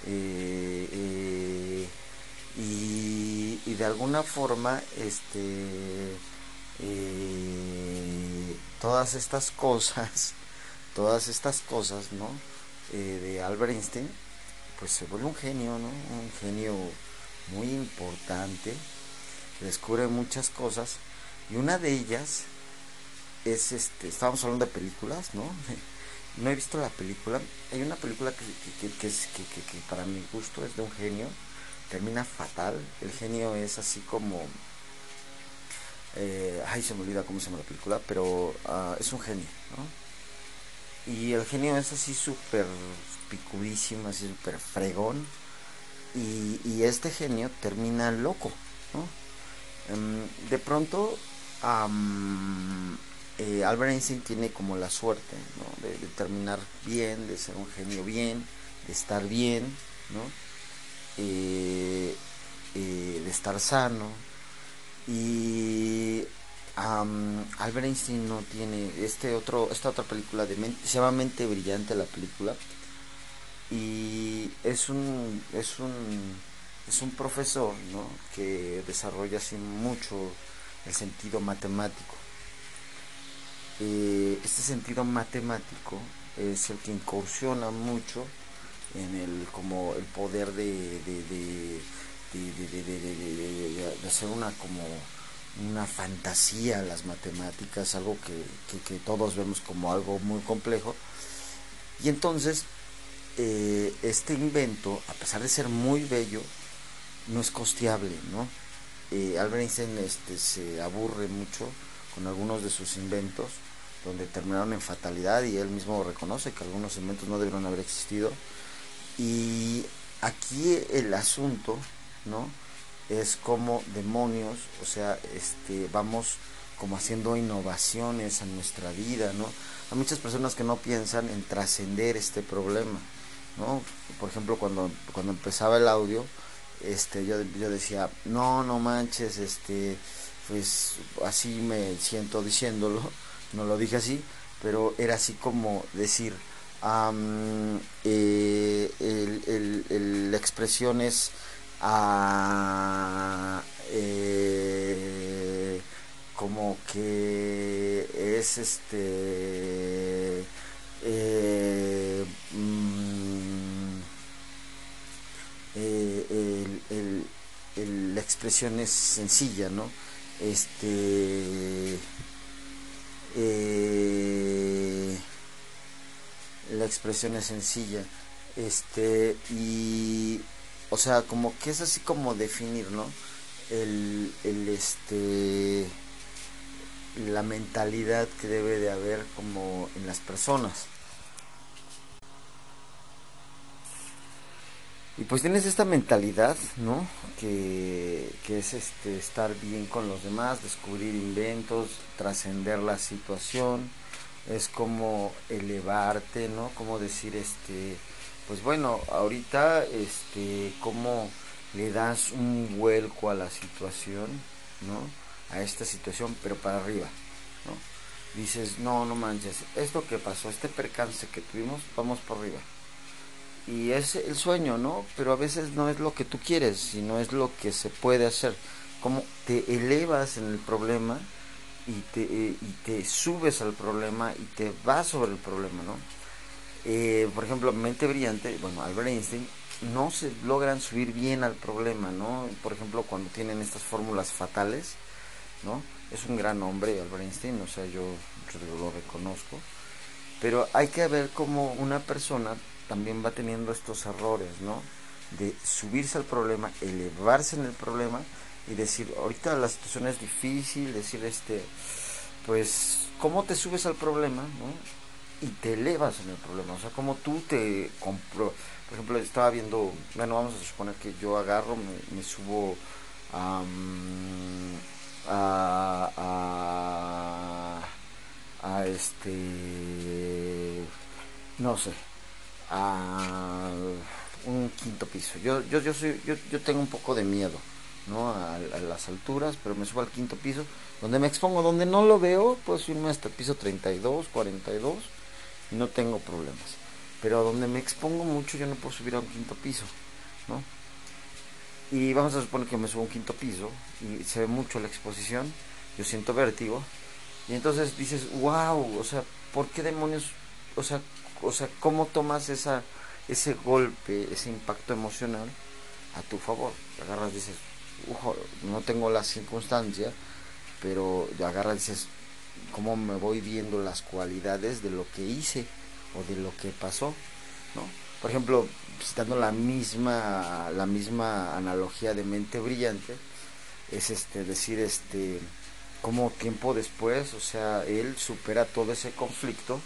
eh, eh, y, y de alguna forma este eh, todas estas cosas todas estas cosas no eh, de Albert Einstein, pues se vuelve un genio, no un genio muy importante, descubre muchas cosas, y una de ellas es este, estábamos hablando de películas, ¿no? No he visto la película, hay una película que, que, que, que, es, que, que, que para mi gusto es de un genio, termina fatal, el genio es así como, eh, ay se me olvida cómo se llama la película, pero uh, es un genio, ¿no? Y el genio es así súper picudísimo, así súper fregón, y, y este genio termina loco, ¿no? Um, de pronto... Um, Eh, Albert Einstein tiene como la suerte, ¿no? de, de terminar bien, de ser un genio bien, de estar bien, ¿no? eh, eh, de estar sano, y um, Albert Einstein no tiene este otro, esta otra película de mente, se llama Mente Brillante la película, y es un es un es un profesor, ¿no? que desarrolla así mucho el sentido matemático. Eh, este sentido matemático es el que incursiona mucho en el como el poder de de, de, de, de, de, de, de, de hacer una como una fantasía a las matemáticas, algo que, que, que todos vemos como algo muy complejo. Y entonces eh, este invento, a pesar de ser muy bello, no es costeable, ¿no? Eh, Albert Einstein este, se aburre mucho con algunos de sus inventos, donde terminaron en fatalidad, y él mismo reconoce que algunos inventos no debieron haber existido. Y aquí el asunto, ¿no? es como demonios, o sea, este, vamos como haciendo innovaciones en nuestra vida, ¿no? Hay muchas personas que no piensan en trascender este problema, ¿no? Por ejemplo, cuando, cuando empezaba el audio, este, yo, yo decía, no, no manches, este... pues así me siento diciéndolo, no lo dije así, pero era así como decir, um, eh, el, el, el, la expresión es uh, eh, como que es este eh, mm, eh, el, el, el, la expresión es sencilla, ¿no? Este eh, la expresión es sencilla, este y o sea como que es así como definir, ¿no? el, el este la mentalidad que debe de haber como en las personas. Y pues tienes esta mentalidad, ¿no? Que, que es este estar bien con los demás, descubrir inventos, trascender la situación, es como elevarte, ¿no? Como decir, este, pues bueno, ahorita, este, cómo le das un vuelco a la situación, ¿no? A esta situación, pero para arriba, ¿no? Dices, no, no manches, esto que pasó, este percance que tuvimos, vamos por arriba. Y es el sueño, ¿no? Pero a veces no es lo que tú quieres, sino es lo que se puede hacer. Como te elevas en el problema y te, eh, y te subes al problema y te vas sobre el problema, ¿no? Eh, por ejemplo, Mente Brillante, bueno, Albert Einstein, no se logran subir bien al problema, ¿no? Por ejemplo, cuando tienen estas fórmulas fatales, ¿no? Es un gran hombre, Albert Einstein, o sea, yo, yo lo reconozco. Pero hay que ver como una persona también va teniendo estos errores, ¿no? De subirse al problema, elevarse en el problema y decir, ahorita la situación es difícil, decir, este, pues, ¿cómo te subes al problema, ¿no? Y te elevas en el problema, o sea, ¿cómo tú te compro? Por ejemplo, estaba viendo, bueno, vamos a suponer que yo agarro, me, me subo a, a, a, a este, no sé, a un quinto piso. Yo yo yo soy yo, yo tengo un poco de miedo, ¿no? A, a las alturas, pero me subo al quinto piso, donde me expongo, donde no lo veo, puedo subirme hasta el piso treinta y dos, cuarenta y dos y no tengo problemas. pero donde me expongo mucho yo no puedo subir a un quinto piso, ¿no? Y vamos a suponer que me subo a un quinto piso y se ve mucho la exposición, yo siento vértigo, y entonces dices, wow, o sea, ¿por qué demonios? O sea, o sea, ¿cómo tomas esa, ese golpe, ese impacto emocional a tu favor? Agarras y dices, ujo, no tengo la circunstancia, pero agarras y dices, ¿cómo me voy viendo las cualidades de lo que hice o de lo que pasó, ¿no? Por ejemplo, citando la misma la misma analogía de Mente Brillante, es este decir este cómo tiempo después, o sea, él supera todo ese conflicto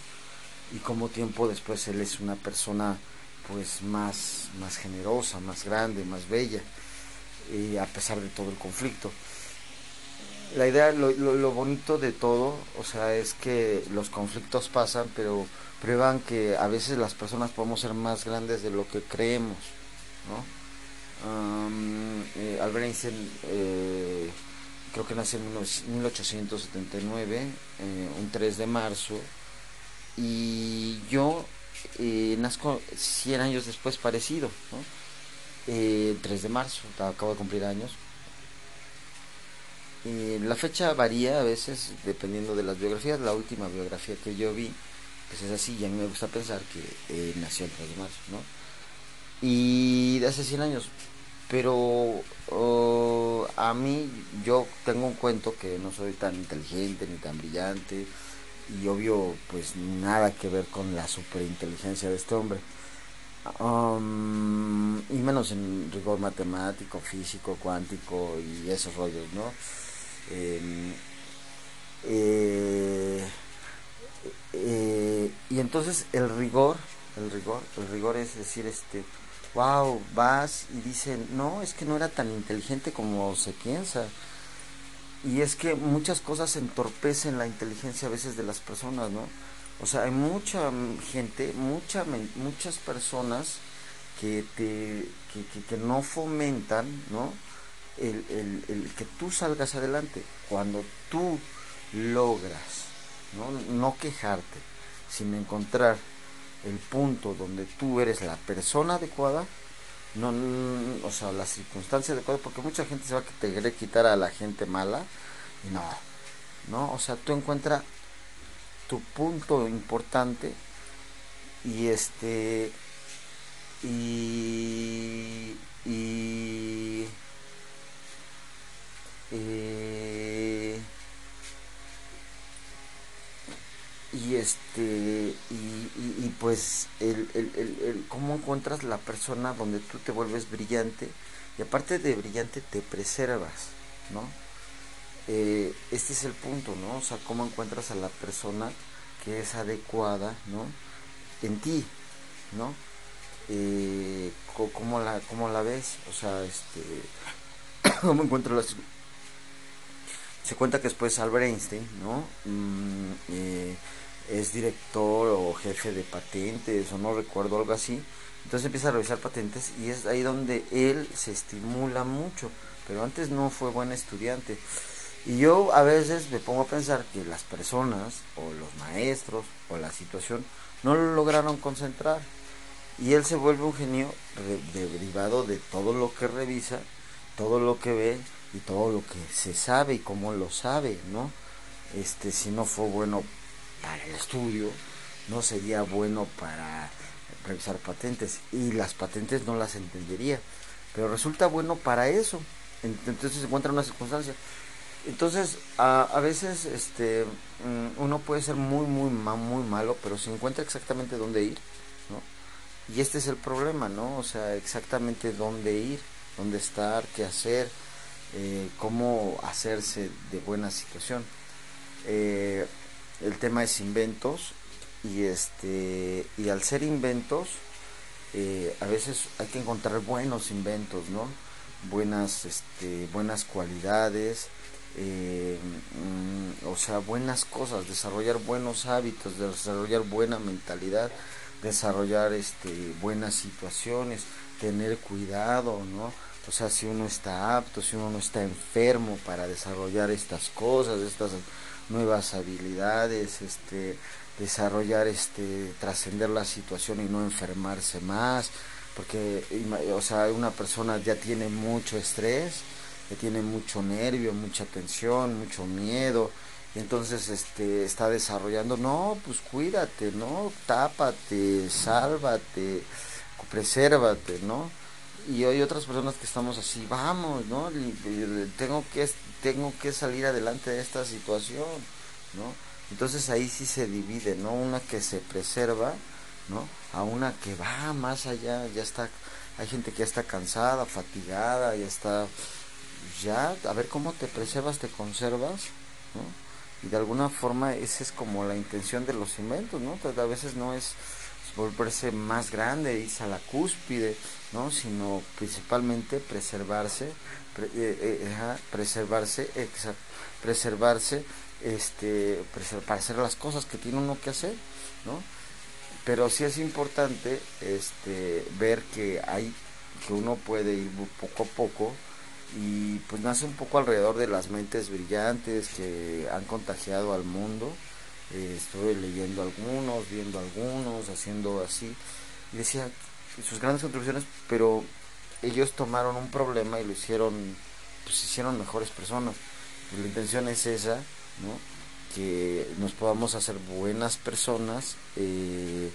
y cómo tiempo después él es una persona pues más más generosa, más grande, más bella, eh, a pesar de todo el conflicto. La idea, lo, lo, lo bonito de todo, o sea, es que los conflictos pasan, pero prueban que a veces las personas podemos ser más grandes de lo que creemos, ¿no? Um, eh, Albert Einstein, eh, creo que nació en mil ochocientos setenta y nueve, eh, un tres de marzo, y yo eh, nazco cien años después parecido, ¿no? Eh, tres de marzo, acabo de cumplir años. Eh, la fecha varía a veces dependiendo de las biografías. La última biografía que yo vi pues es así, y a mí me gusta pensar que eh, nació el tres de marzo, ¿no? Y de hace cien años. Pero uh, a mí, yo tengo un cuento que no soy tan inteligente ni tan brillante, y obvio pues nada que ver con la superinteligencia de este hombre, um, y menos en rigor matemático, físico, cuántico y esos rollos, ¿no? Eh, eh, eh, y entonces el rigor, el rigor, el rigor es decir, este, wow, vas y dicen, no, es que no era tan inteligente como se piensa, y es que muchas cosas entorpecen la inteligencia a veces de las personas, ¿no? O sea, hay mucha gente, mucha, muchas personas que te, que, que, que no fomentan, ¿no? El, el, el que tú salgas adelante. Cuando tú logras, ¿no? No quejarte, sino encontrar el punto donde tú eres la persona adecuada, no, no, o sea, la circunstancia adecuada, porque mucha gente se va a querer quitar a la gente mala, y no, no, o sea, tú encuentras tu punto importante, y este y, y eh, y este y, y, y pues el, el, el, el cómo encuentras la persona donde tú te vuelves brillante, y aparte de brillante te preservas, ¿no? Eh, este es el punto, ¿no? O sea, cómo encuentras a la persona que es adecuada, ¿no? En ti, ¿no? Eh, ¿cómo la, cómo la ves? O sea, este... ¿cómo encuentro las... Se cuenta que después Albert Einstein, ¿no? Mm, eh, es director o jefe de patentes, o no recuerdo, algo así. Entonces empieza a revisar patentes, y es ahí donde él se estimula mucho. Pero antes no fue buen estudiante. Y yo a veces me pongo a pensar que las personas, o los maestros, o la situación, no lo lograron concentrar. Y él se vuelve un genio de, de, derivado de todo lo que revisa, todo lo que ve, y todo lo que se sabe, y cómo lo sabe, ¿no? Este, si no fue bueno para el estudio, no sería bueno para revisar patentes. Y las patentes no las entendería. Pero resulta bueno para eso. Entonces se encuentra una circunstancia. Entonces, a, a veces este uno puede ser muy, muy, muy malo, pero se encuentra exactamente dónde ir, ¿no? Y este es el problema, ¿no? O sea, exactamente dónde ir, dónde estar, qué hacer, eh, cómo hacerse de buena situación. Eh, el tema es inventos, y este y al ser inventos, eh, a veces hay que encontrar buenos inventos, ¿no? Buenas, este, buenas cualidades. Eh, mm, o sea, buenas cosas, desarrollar buenos hábitos, desarrollar buena mentalidad, desarrollar este, buenas situaciones, tener cuidado, ¿no? O sea, si uno está apto, si uno no está enfermo para desarrollar estas cosas, estas nuevas habilidades, este, desarrollar, este, trascender la situación y no enfermarse más, porque, o sea, una persona ya tiene mucho estrés, ya tiene mucho nervio, mucha tensión, mucho miedo, y entonces, este, está desarrollando, no, pues cuídate, no, tápate, sálvate, presérvate, ¿no? Y hay otras personas que estamos así, vamos, ¿no? Tengo que, tengo que salir adelante de esta situación, ¿no? Entonces ahí sí se divide, ¿no? Una que se preserva, ¿no? A una que va más allá, ya está, hay gente que ya está cansada, fatigada, ya está, ya, a ver cómo te preservas, te conservas, ¿no? Y de alguna forma esa es como la intención de los inventos, ¿no? Pues a veces no es volverse más grande, irse a la cúspide, ¿no? Sino principalmente preservarse, pre, eh, eh, ajá, preservarse, exa, preservarse, este, preserv, para hacer las cosas que tiene uno que hacer, ¿no? Pero sí es importante, este, ver que hay, que uno puede ir poco a poco, y pues nace un poco alrededor de las mentes brillantes que han contagiado al mundo. Eh, estuve leyendo algunos, viendo algunos, haciendo así, y decía sus grandes contribuciones, pero ellos tomaron un problema y lo hicieron, pues hicieron mejores personas. Pues la intención es esa, ¿no? Que nos podamos hacer buenas personas, eh,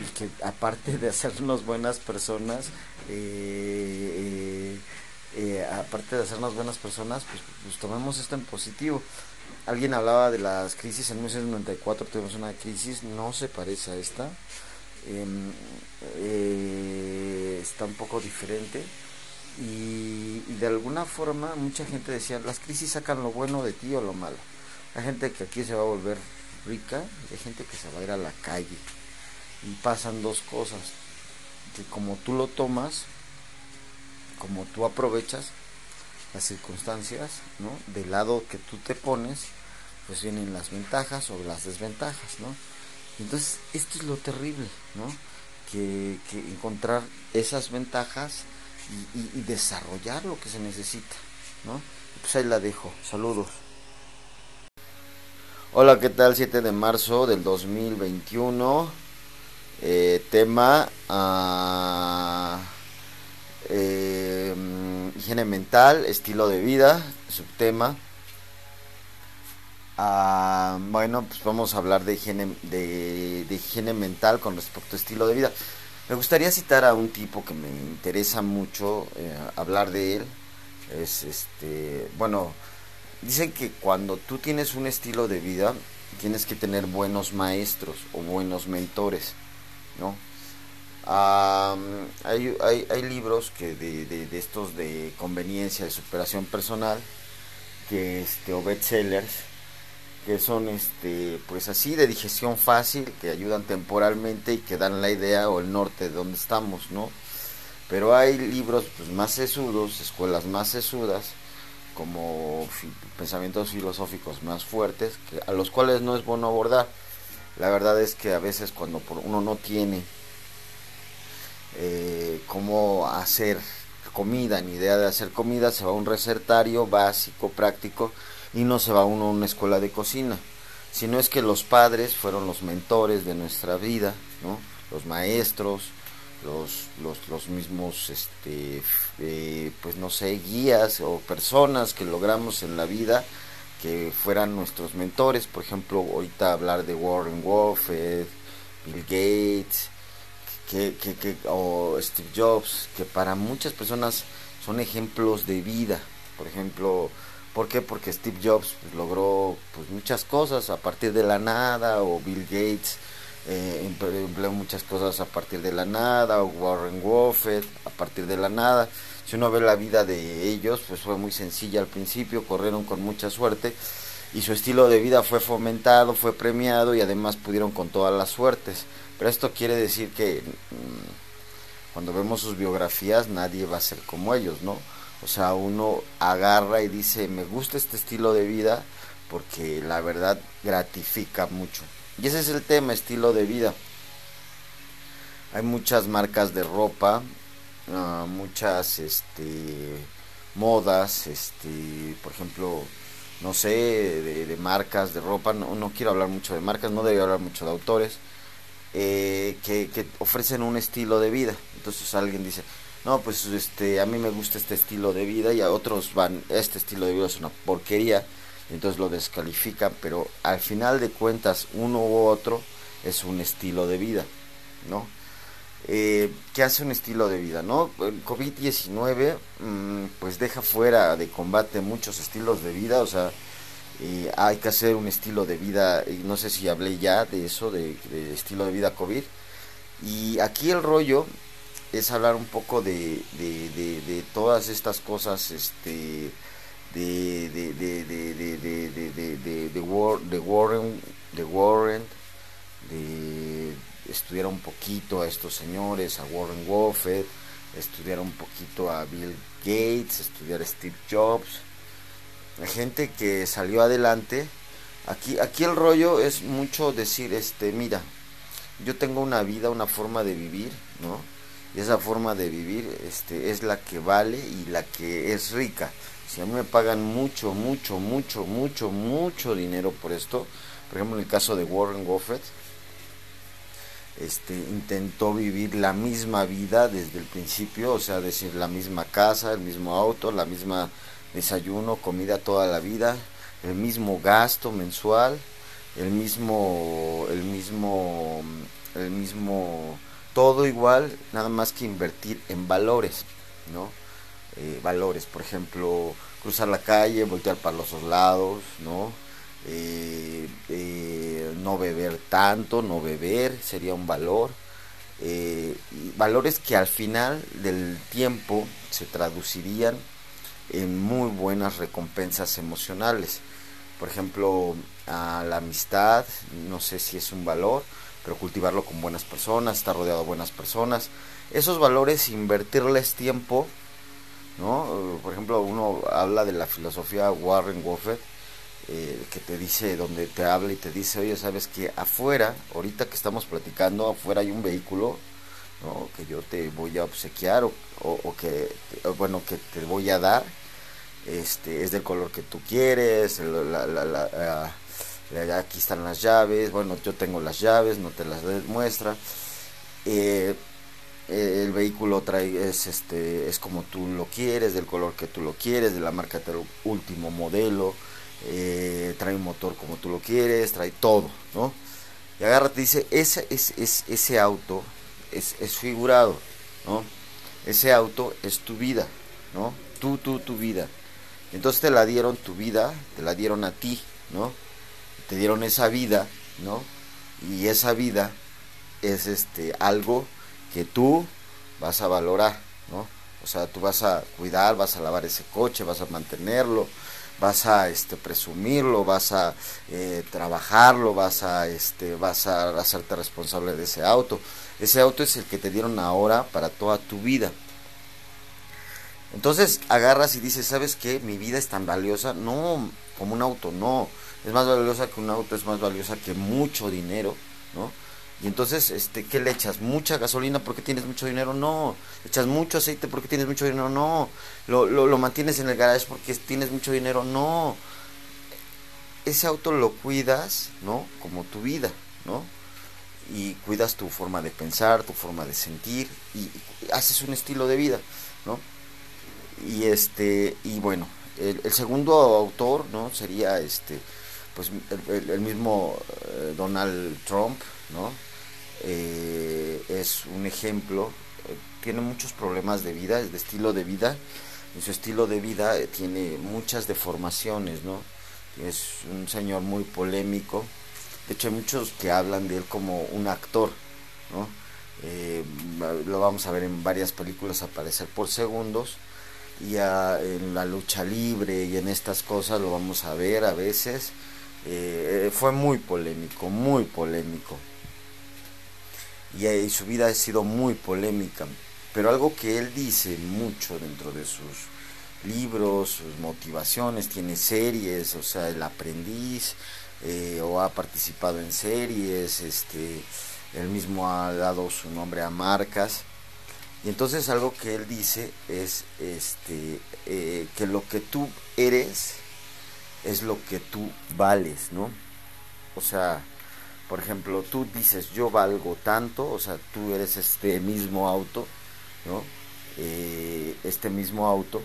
y que aparte de hacernos buenas personas, eh, eh, eh, aparte de hacernos buenas personas, pues, pues tomemos esto en positivo. Alguien hablaba de las crisis, en mil novecientos noventa y cuatro tuvimos una crisis, no se parece a esta, eh, eh, está un poco diferente, y, y de alguna forma mucha gente decía, las crisis sacan lo bueno de ti o lo malo. Hay gente que aquí se va a volver rica, hay gente que se va a ir a la calle, y pasan dos cosas, que como tú lo tomas, como tú aprovechas las circunstancias, ¿no? Del lado que tú te pones, pues vienen las ventajas o las desventajas, ¿no? Entonces, esto es lo terrible, ¿no? Que, que encontrar esas ventajas y, y, y desarrollar lo que se necesita, ¿no? Pues ahí la dejo, saludos. Hola, ¿qué tal? siete de marzo del dos mil veintiuno, eh, tema... Uh... Eh, higiene mental, estilo de vida, subtema. Ah, bueno, pues vamos a hablar de higiene, de, de higiene mental con respecto a estilo de vida. Me gustaría citar a un tipo que me interesa mucho, eh, hablar de él. Es este, bueno, dicen que cuando tú tienes un estilo de vida, tienes que tener buenos maestros o buenos mentores, ¿no? Um, hay, hay, hay libros que de, de, de estos de conveniencia, de superación personal, que este, o bestsellers, que son este pues así de digestión fácil, que ayudan temporalmente y que dan la idea o el norte de donde estamos, ¿no? Pero hay libros pues más sesudos, escuelas más sesudas, como fi, pensamientos filosóficos más fuertes, que, a los cuales no es bueno abordar. La verdad es que a veces cuando por, uno no tiene Eh, cómo hacer comida, ni idea de hacer comida, se va a un recetario básico, práctico, y no se va uno a una escuela de cocina, sino es que los padres fueron los mentores de nuestra vida, ¿no? Los maestros, los, los, los mismos este, eh, pues no sé, guías o personas que logramos en la vida que fueran nuestros mentores. Por ejemplo, ahorita hablar de Warren Buffett, Bill Gates, Que, que, que, o Steve Jobs, que para muchas personas son ejemplos de vida. Por ejemplo, ¿por qué? Porque Steve Jobs pues, logró pues, muchas cosas a partir de la nada, o Bill Gates eh, empleó muchas cosas a partir de la nada, o Warren Buffett a partir de la nada. Si uno ve la vida de ellos, pues fue muy sencilla al principio, corrieron con mucha suerte, y su estilo de vida fue fomentado, fue premiado, y además pudieron con todas las suertes. Pero esto quiere decir que mmm, cuando vemos sus biografías nadie va a ser como ellos, ¿no? O sea, uno agarra y dice, me gusta este estilo de vida porque la verdad gratifica mucho. Y ese es el tema, estilo de vida. Hay muchas marcas de ropa, uh, muchas este, modas, este, por ejemplo, no sé, de, de marcas, de ropa, no, no quiero hablar mucho de marcas, no debo hablar mucho de autores, eh, que, que ofrecen un estilo de vida. Entonces alguien dice, no, pues este a mí me gusta este estilo de vida, y a otros van, este estilo de vida es una porquería, entonces lo descalifican, pero al final de cuentas uno u otro es un estilo de vida, ¿no? Eh, ¿qué hace un estilo de vida, no? El COVID diecinueve mmm, pues deja fuera de combate muchos estilos de vida, o sea, eh, hay que hacer un estilo de vida, y no sé si hablé ya de eso, de, de estilo de vida COVID, y aquí el rollo es hablar un poco de, de, de, de todas estas cosas, este, de, de, de, de, de, de, de, de, de, de Warren, de Warren, de... estudiar un poquito a estos señores, a Warren Buffett, estudiar un poquito a Bill Gates, estudiar a Steve Jobs, la gente que salió adelante. Aquí, aquí el rollo es mucho decir, este, mira, yo tengo una vida, una forma de vivir, ¿no? Y esa forma de vivir, este, es la que vale y la que es rica. Si a mí me pagan mucho, mucho, mucho, mucho, mucho dinero por esto, por ejemplo, en el caso de Warren Buffett, Este, intentó vivir la misma vida desde el principio, o sea, decir, la misma casa, el mismo auto, la misma desayuno, comida toda la vida, el mismo gasto mensual, el mismo, el mismo, el mismo, todo igual, nada más que invertir en valores, ¿no? Eh, valores, por ejemplo, cruzar la calle, voltear para los dos lados, ¿no? Eh, eh, no beber tanto, no beber sería un valor, eh, valores que al final del tiempo se traducirían en muy buenas recompensas emocionales. Por ejemplo, a la amistad, no sé si es un valor, pero cultivarlo con buenas personas, estar rodeado de buenas personas, esos valores, invertirles tiempo, ¿no? Por ejemplo, uno habla de la filosofía Warren Buffett, Eh, que te dice, donde te habla y te dice, oye, sabes que afuera, ahorita que estamos platicando, afuera hay un vehículo, ¿no? Que yo te voy a obsequiar o, o, o que, bueno, que te voy a dar, este, es del color que tú quieres, la, la, la, la, la, aquí están las llaves, bueno, yo tengo las llaves, no te las demuestra, eh, eh, el vehículo trae, es, este, es como tú lo quieres, del color que tú lo quieres, de la marca del último modelo, Eh, trae un motor como tú lo quieres, trae todo, ¿no? Y agárrate, dice, ese, ese, ese, ese auto es, es figurado, ¿no? Ese auto es tu vida, ¿no? Tú, tú, tu vida. Entonces te la dieron, tu vida, te la dieron a ti, ¿no? Te dieron esa vida, ¿no? Y esa vida es este algo que tú vas a valorar, ¿no? O sea, tú vas a cuidar, vas a lavar ese coche, vas a mantenerlo, vas a este presumirlo, vas a eh, trabajarlo, vas a este vas a hacerte responsable de ese auto. Ese auto es el que te dieron ahora para toda tu vida. Entonces agarras y dices, ¿sabes qué? Mi vida es tan valiosa, no como un auto, no, es más valiosa que un auto, es más valiosa que mucho dinero, ¿no? Y entonces, este, ¿qué le echas? ¿Mucha gasolina porque tienes mucho dinero? No. ¿Echas mucho aceite porque tienes mucho dinero? No. ¿Lo, lo, lo mantienes en el garage porque tienes mucho dinero? No. Ese auto lo cuidas, ¿no? Como tu vida, ¿no? Y cuidas tu forma de pensar, tu forma de sentir, y, y haces un estilo de vida, ¿no? Y este, y bueno, el, el segundo autor, ¿no? Sería este, pues el, el, el mismo eh, Donald Trump, ¿no? Eh, es un ejemplo, eh, tiene muchos problemas de vida, es de estilo de vida, y su estilo de vida eh, tiene muchas deformaciones, ¿no? Es un señor muy polémico, de hecho hay muchos que hablan de él como un actor, ¿no? Eh, lo vamos a ver en varias películas aparecer por segundos, y a, en la lucha libre y en estas cosas lo vamos a ver a veces. Eh, fue muy polémico, muy polémico. Y, y su vida ha sido muy polémica, pero algo que él dice mucho dentro de sus libros, sus motivaciones, tiene series, o sea, El Aprendiz, eh, o ha participado en series, este, él mismo ha dado su nombre a marcas, y entonces algo que él dice es este, eh, que lo que tú eres es lo que tú vales, ¿no? O sea, por ejemplo, tú dices yo valgo tanto, o sea, tú eres este mismo auto, ¿no? Eh, este mismo auto,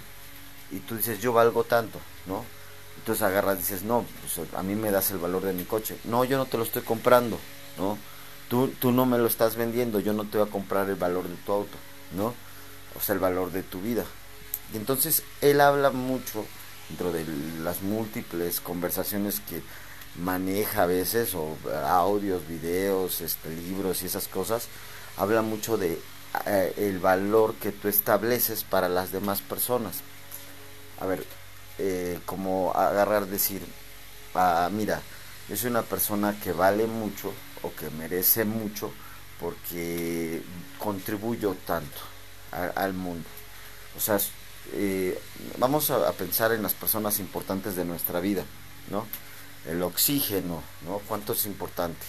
y tú dices yo valgo tanto, ¿no? Entonces agarras y dices, no, pues a mí me das el valor de mi coche. No, yo no te lo estoy comprando, ¿no? Tú, tú no me lo estás vendiendo, yo no te voy a comprar el valor de tu auto, ¿no? O sea, el valor de tu vida. Y entonces él habla mucho, dentro de las múltiples conversaciones que maneja a veces, o audios, videos, este, libros y esas cosas, habla mucho de eh, el valor que tú estableces para las demás personas. A ver, eh, como agarrar, decir, ah, mira, yo soy una persona que vale mucho o que merece mucho porque contribuyo tanto a, al mundo. O sea, eh, vamos a, a pensar en las personas importantes de nuestra vida, ¿no? El oxígeno, ¿no? ¿Cuánto es importante?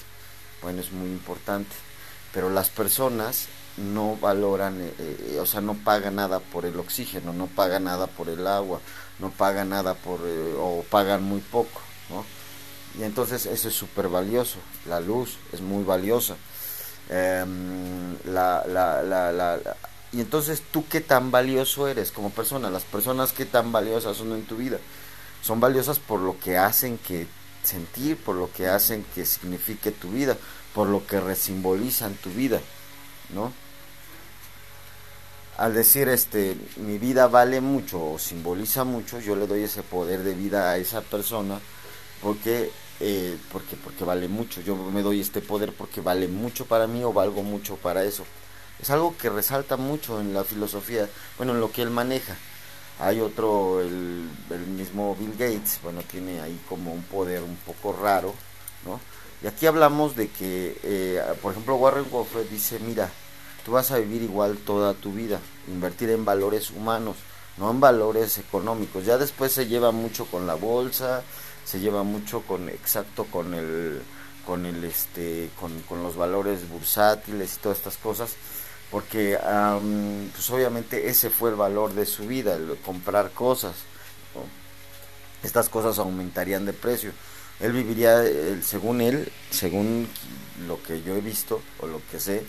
Bueno, es muy importante, pero las personas no valoran, eh, o sea, no pagan nada por el oxígeno, no pagan nada por el agua, no pagan nada por, eh, o pagan muy poco, ¿no? Y entonces eso es súper valioso. La luz es muy valiosa. Eh, la, la, la, la, la, y entonces, ¿tú qué tan valioso eres como persona? Las personas, ¿qué tan valiosas son en tu vida? Son valiosas por lo que hacen que sentir, por lo que hacen que signifique tu vida, por lo que resimbolizan tu vida, ¿no? Al decir, este, mi vida vale mucho o simboliza mucho, yo le doy ese poder de vida a esa persona porque, eh, porque, porque vale mucho. Yo me doy este poder porque vale mucho para mí o valgo mucho para eso. Es algo que resalta mucho en la filosofía, bueno, en lo que él maneja. Hay otro, el, el mismo Bill Gates, bueno, tiene ahí como un poder un poco raro, ¿no? Y aquí hablamos de que, eh, por ejemplo, Warren Buffett dice, mira, tú vas a vivir igual toda tu vida, invertir en valores humanos, no en valores económicos. Ya después se lleva mucho con la bolsa, se lleva mucho con, exacto, con el, con el, este, con, con los valores bursátiles y todas estas cosas. Porque um, pues obviamente ese fue el valor de su vida, el comprar cosas, ¿no? Estas cosas aumentarían de precio. Él viviría, él, según él, según lo que yo he visto o lo que sé,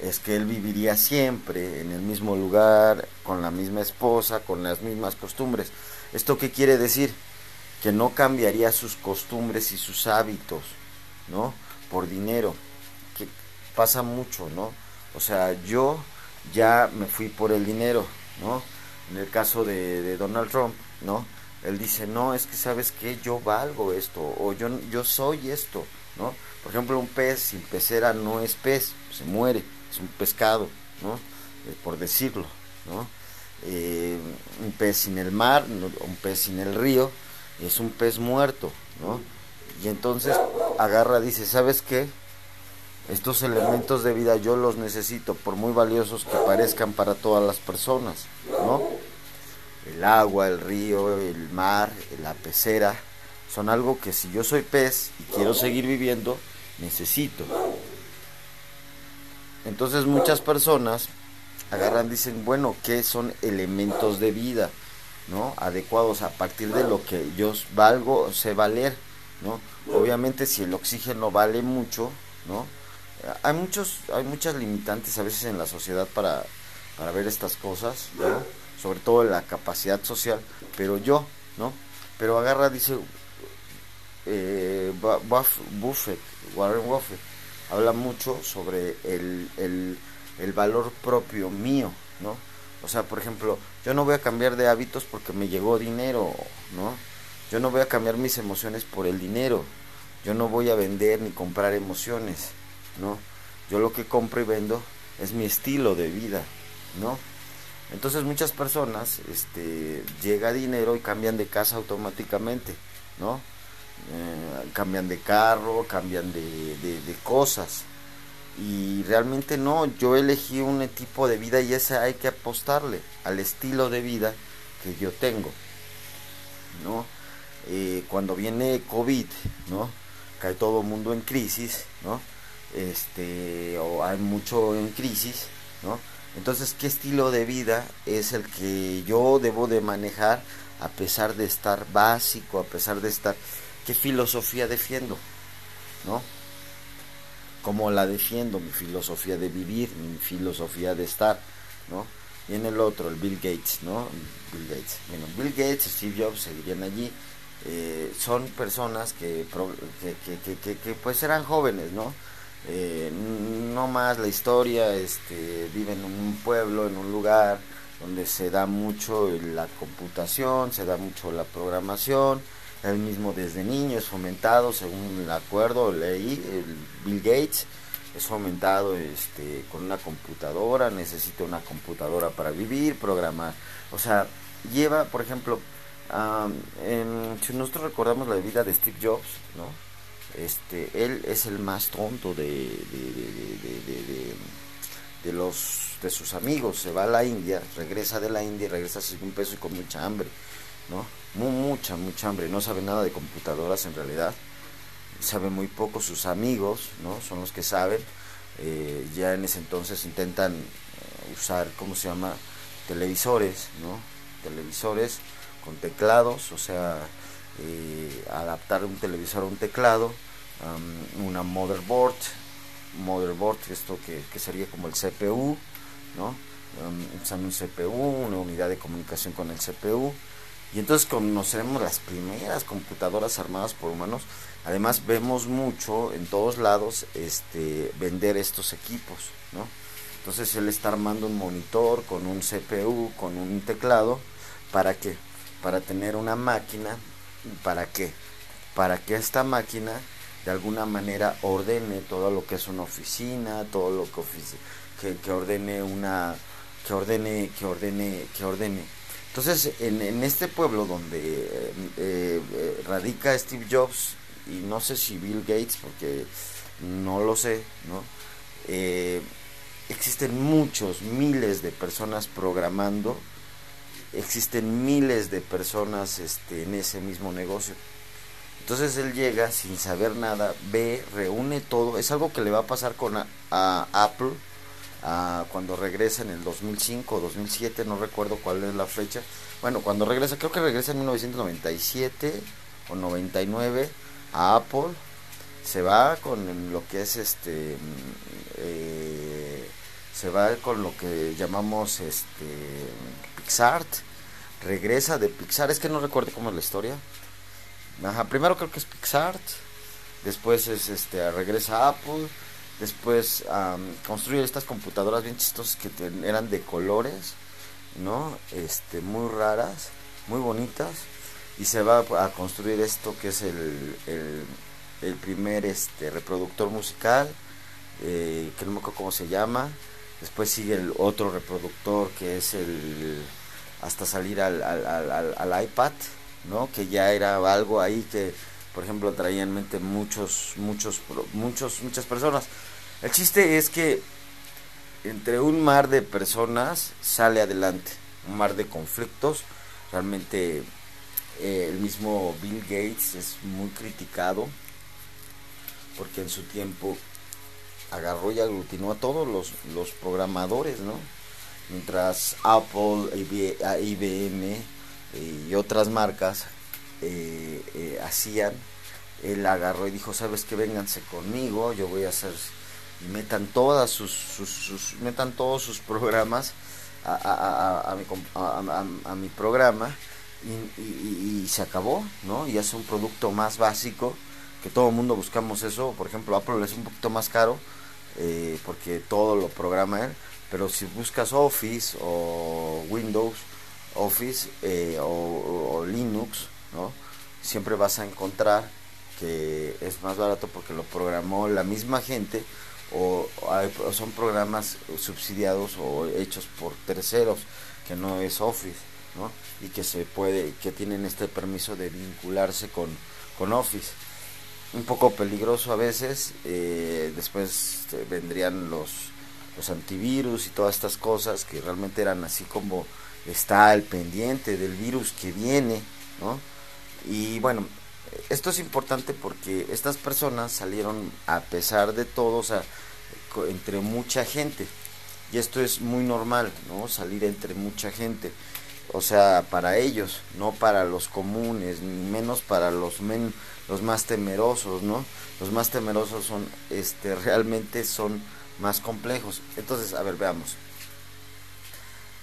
es que él viviría siempre en el mismo lugar, con la misma esposa, con las mismas costumbres. ¿Esto qué quiere decir? Que no cambiaría sus costumbres y sus hábitos, ¿no? Por dinero, que pasa mucho, ¿no? O sea, yo ya me fui por el dinero, ¿no? En el caso de, de Donald Trump, ¿no? Él dice, no, es que sabes que yo valgo esto, o yo, yo soy esto, ¿no? Por ejemplo, un pez sin pecera no es pez, se muere, es un pescado, ¿no? Eh, por decirlo, ¿no? Eh, un pez sin el mar, un pez sin el río, es un pez muerto, ¿no? Y entonces agarra, dice, ¿sabes qué? Estos elementos de vida yo los necesito, por muy valiosos que parezcan para todas las personas, ¿no? El agua, el río, el mar, la pecera, son algo que si yo soy pez y quiero seguir viviendo, necesito. Entonces muchas personas agarran, dicen, bueno, ¿qué son elementos de vida, ¿no? Adecuados a partir de lo que yo valgo, sé valer, ¿no? Obviamente si el oxígeno vale mucho, ¿no? Hay muchos, hay muchas limitantes a veces en la sociedad para, para ver estas cosas, ¿no? Sobre todo en la capacidad social, pero yo, ¿no? Pero agarra, dice eh, Buffett, Warren Buffett, habla mucho sobre el, el, el valor propio mío, ¿no? O sea, por ejemplo, yo no voy a cambiar de hábitos porque me llegó dinero, ¿no? Yo no voy a cambiar mis emociones por el dinero. Yo no voy a vender ni comprar emociones, ¿no? Yo lo que compro y vendo es mi estilo de vida, ¿no? Entonces muchas personas, este, llega dinero y cambian de casa automáticamente, ¿no? Eh, cambian de carro, cambian de, de, de cosas. Y realmente no, yo elegí un tipo de vida y esa hay que apostarle al estilo de vida que yo tengo, ¿no? Eh, cuando viene COVID, ¿no? Cae todo el mundo en crisis, ¿no? Este, o hay mucho en crisis, ¿no? Entonces, ¿qué estilo de vida es el que yo debo de manejar a pesar de estar básico, a pesar de estar... ¿Qué filosofía defiendo? ¿No? ¿Cómo la defiendo? Mi filosofía de vivir, mi filosofía de estar, ¿no? Y en el otro, el Bill Gates, ¿no? Bill Gates. Bueno, Bill Gates, Steve Jobs seguirían allí. Eh, son personas que, que, que, que, que pues eran jóvenes, ¿no? Eh, no más la historia, este, viven en un pueblo, en un lugar donde se da mucho la computación, se da mucho la programación. Él mismo desde niño es fomentado, según el acuerdo leí, el Bill Gates es fomentado este, con una computadora, necesita una computadora para vivir, programar. O sea, lleva, por ejemplo, um, en, si nosotros recordamos la vida de Steve Jobs, ¿no? Este, él es el más tonto de, de, de, de, de, de, de los de sus amigos. Se va a la India, regresa de la India y regresa sin un peso y con mucha hambre, ¿no? Muy, mucha, mucha hambre. No sabe nada de computadoras en realidad. Sabe muy poco. Sus amigos, ¿no? Son los que saben. Eh, ya en ese entonces intentan usar, ¿cómo se llama? Televisores, ¿no? Televisores con teclados, o sea... Eh, adaptar un televisor a un teclado, um, una motherboard, motherboard esto que, que sería como el C P U, ¿no? Um, usando un C P U, una unidad de comunicación con el C P U, y entonces conoceremos las primeras computadoras armadas por humanos. Además vemos mucho en todos lados este, vender estos equipos, ¿no? Entonces él está armando un monitor con un C P U, con un teclado, ¿para qué? Para tener una máquina. ¿Para qué? Para que esta máquina de alguna manera ordene todo lo que es una oficina, todo lo que, ofici- que, que ordene una, que ordene, que ordene, que ordene. Entonces, en, en este pueblo donde eh, eh, radica Steve Jobs y no sé si Bill Gates, porque no lo sé, ¿no? Eh, existen muchos, miles de personas programando. Existen miles de personas este, en ese mismo negocio. Entonces él llega sin saber nada, ve, reúne todo. Es algo que le va a pasar con a, a Apple a, cuando regresa en el dos mil cinco o dos mil siete, no recuerdo cuál es la fecha. Bueno, cuando regresa, creo que regresa en mil novecientos noventa y siete o noventa y nueve a Apple. Se va con lo que es este... Eh, se va con lo que llamamos este... Pixar, regresa de Pixar, es que no recuerdo cómo es la historia. Ajá, primero creo que es Pixar, después es este regresa a Apple, después um, construye estas computadoras bien chistosas que ten, eran de colores, ¿no? Este, muy raras, muy bonitas, y se va a construir esto que es el, el, el primer este reproductor musical, eh, que no me acuerdo cómo se llama. Después sigue el otro reproductor que es el... hasta salir al, al, al, al iPad, ¿no? Que ya era algo ahí que, por ejemplo, traía en mente muchos, muchos, muchos, muchas personas. El chiste es que entre un mar de personas sale adelante, un mar de conflictos. Realmente eh, el mismo Bill Gates es muy criticado porque en su tiempo... agarró y aglutinó a todos los, los programadores, ¿no? Mientras Apple, I B M y otras marcas eh, eh, hacían, él agarró y dijo, ¿sabes qué? Vénganse conmigo, yo voy a hacer, y metan todas sus, sus, sus metan todos sus programas a, a, a, a, mi, a, a, a mi programa y, y, y se acabó, ¿no? Y hace un producto más básico, que todo el mundo buscamos eso. Por ejemplo, Apple es un poquito más caro, eh, porque todo lo programa él, pero si buscas Office o Windows, Office eh, o, o Linux, ¿no? Siempre vas a encontrar que es más barato porque lo programó la misma gente o, hay, o son programas subsidiados o hechos por terceros que no es Office, ¿no? Y que se puede, que tienen este permiso de vincularse con, con Office. Un poco peligroso a veces, eh, después vendrían los, los antivirus y todas estas cosas que realmente eran así como está al pendiente del virus que viene, ¿no? Y bueno, esto es importante porque estas personas salieron a pesar de todo, o sea, entre mucha gente, y esto es muy normal, ¿no? Salir entre mucha gente, o sea, para ellos, no para los comunes, ni menos para los men, los más temerosos, ¿no? Los más temerosos son, este, realmente son más complejos. Entonces, a ver, veamos.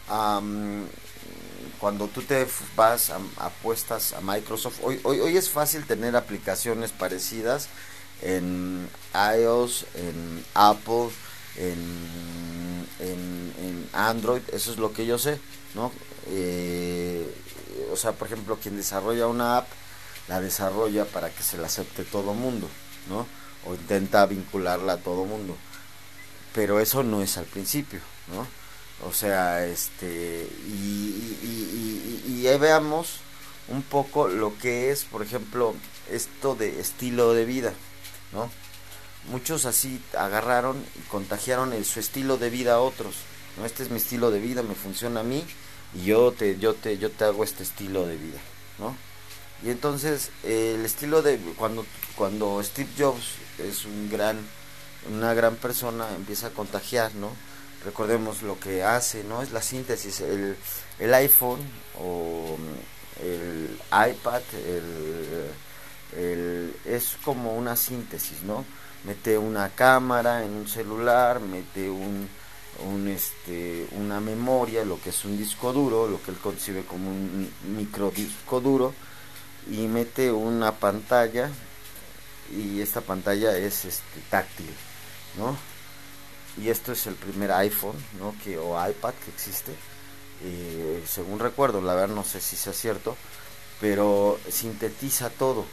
Um, cuando tú te vas a, apuestas a Microsoft, hoy, hoy, hoy es fácil tener aplicaciones parecidas en iOS, en Apple, en, en, en Android, eso es lo que yo sé, ¿no? Eh, o sea, por ejemplo, quien desarrolla una app, la desarrolla para que se la acepte todo mundo, ¿no? O intenta vincularla a todo mundo, pero eso no es al principio, ¿no? O sea, este, y, y, y, y, y ahí veamos un poco lo que es, por ejemplo, esto de estilo de vida, ¿no? Muchos así agarraron y contagiaron el, su estilo de vida a otros, ¿no? Este es mi estilo de vida, me funciona a mí y yo te, yo te, yo te hago este estilo de vida, ¿no? Y entonces eh, el estilo de cuando cuando Steve Jobs es un gran una gran persona, empieza a contagiar, ¿no? Recordemos lo que hace, ¿no? Es la síntesis, el, el iPhone o el iPad, el, el, es como una síntesis, ¿no? Mete una cámara en un celular, mete un, un este una memoria, lo que es un disco duro, lo que él concibe como un microdisco duro, y mete una pantalla, y esta pantalla es este táctil, ¿no? Y esto es el primer iPhone, ¿no? Que, o iPad que existe, eh, según recuerdo, la verdad no sé si sea cierto, pero sintetiza todo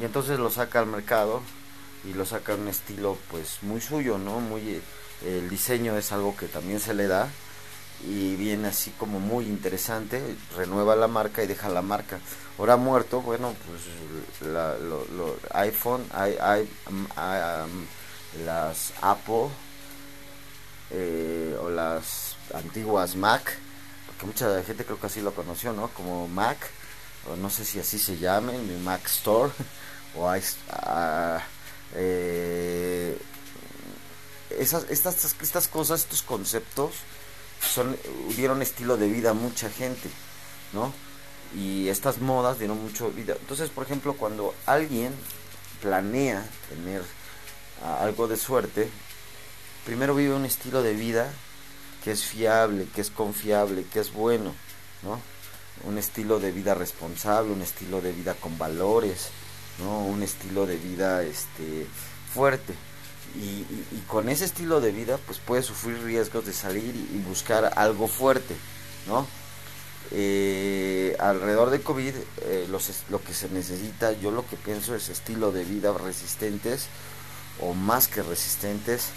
y entonces lo saca al mercado y lo saca en un estilo pues muy suyo, ¿no? Muy, el diseño es algo que también se le da y viene así como muy interesante, renueva la marca y deja la marca. Ahora muerto, bueno, pues la, lo, lo, iPhone, I, I, um, I, um, las Apple eh, o las antiguas Mac, porque mucha gente creo que así lo conoció, ¿no? Como Mac, o no sé si así se llamen, mi Mac Store o I, uh, eh, esas, estas, estas cosas, estos conceptos son, dieron estilo de vida a mucha gente, ¿no? Y estas modas dieron mucho vida. Entonces, por ejemplo, cuando alguien planea tener uh, algo de suerte, primero vive un estilo de vida que es fiable, que es confiable, que es bueno, ¿no? Un estilo de vida responsable, un estilo de vida con valores, ¿no? Un estilo de vida este fuerte. Y, y, y con ese estilo de vida pues puede sufrir riesgos de salir y buscar algo fuerte, ¿no? Eh, alrededor de COVID eh, los, lo que se necesita, yo lo que pienso es estilo de vida resistentes o más que resistentes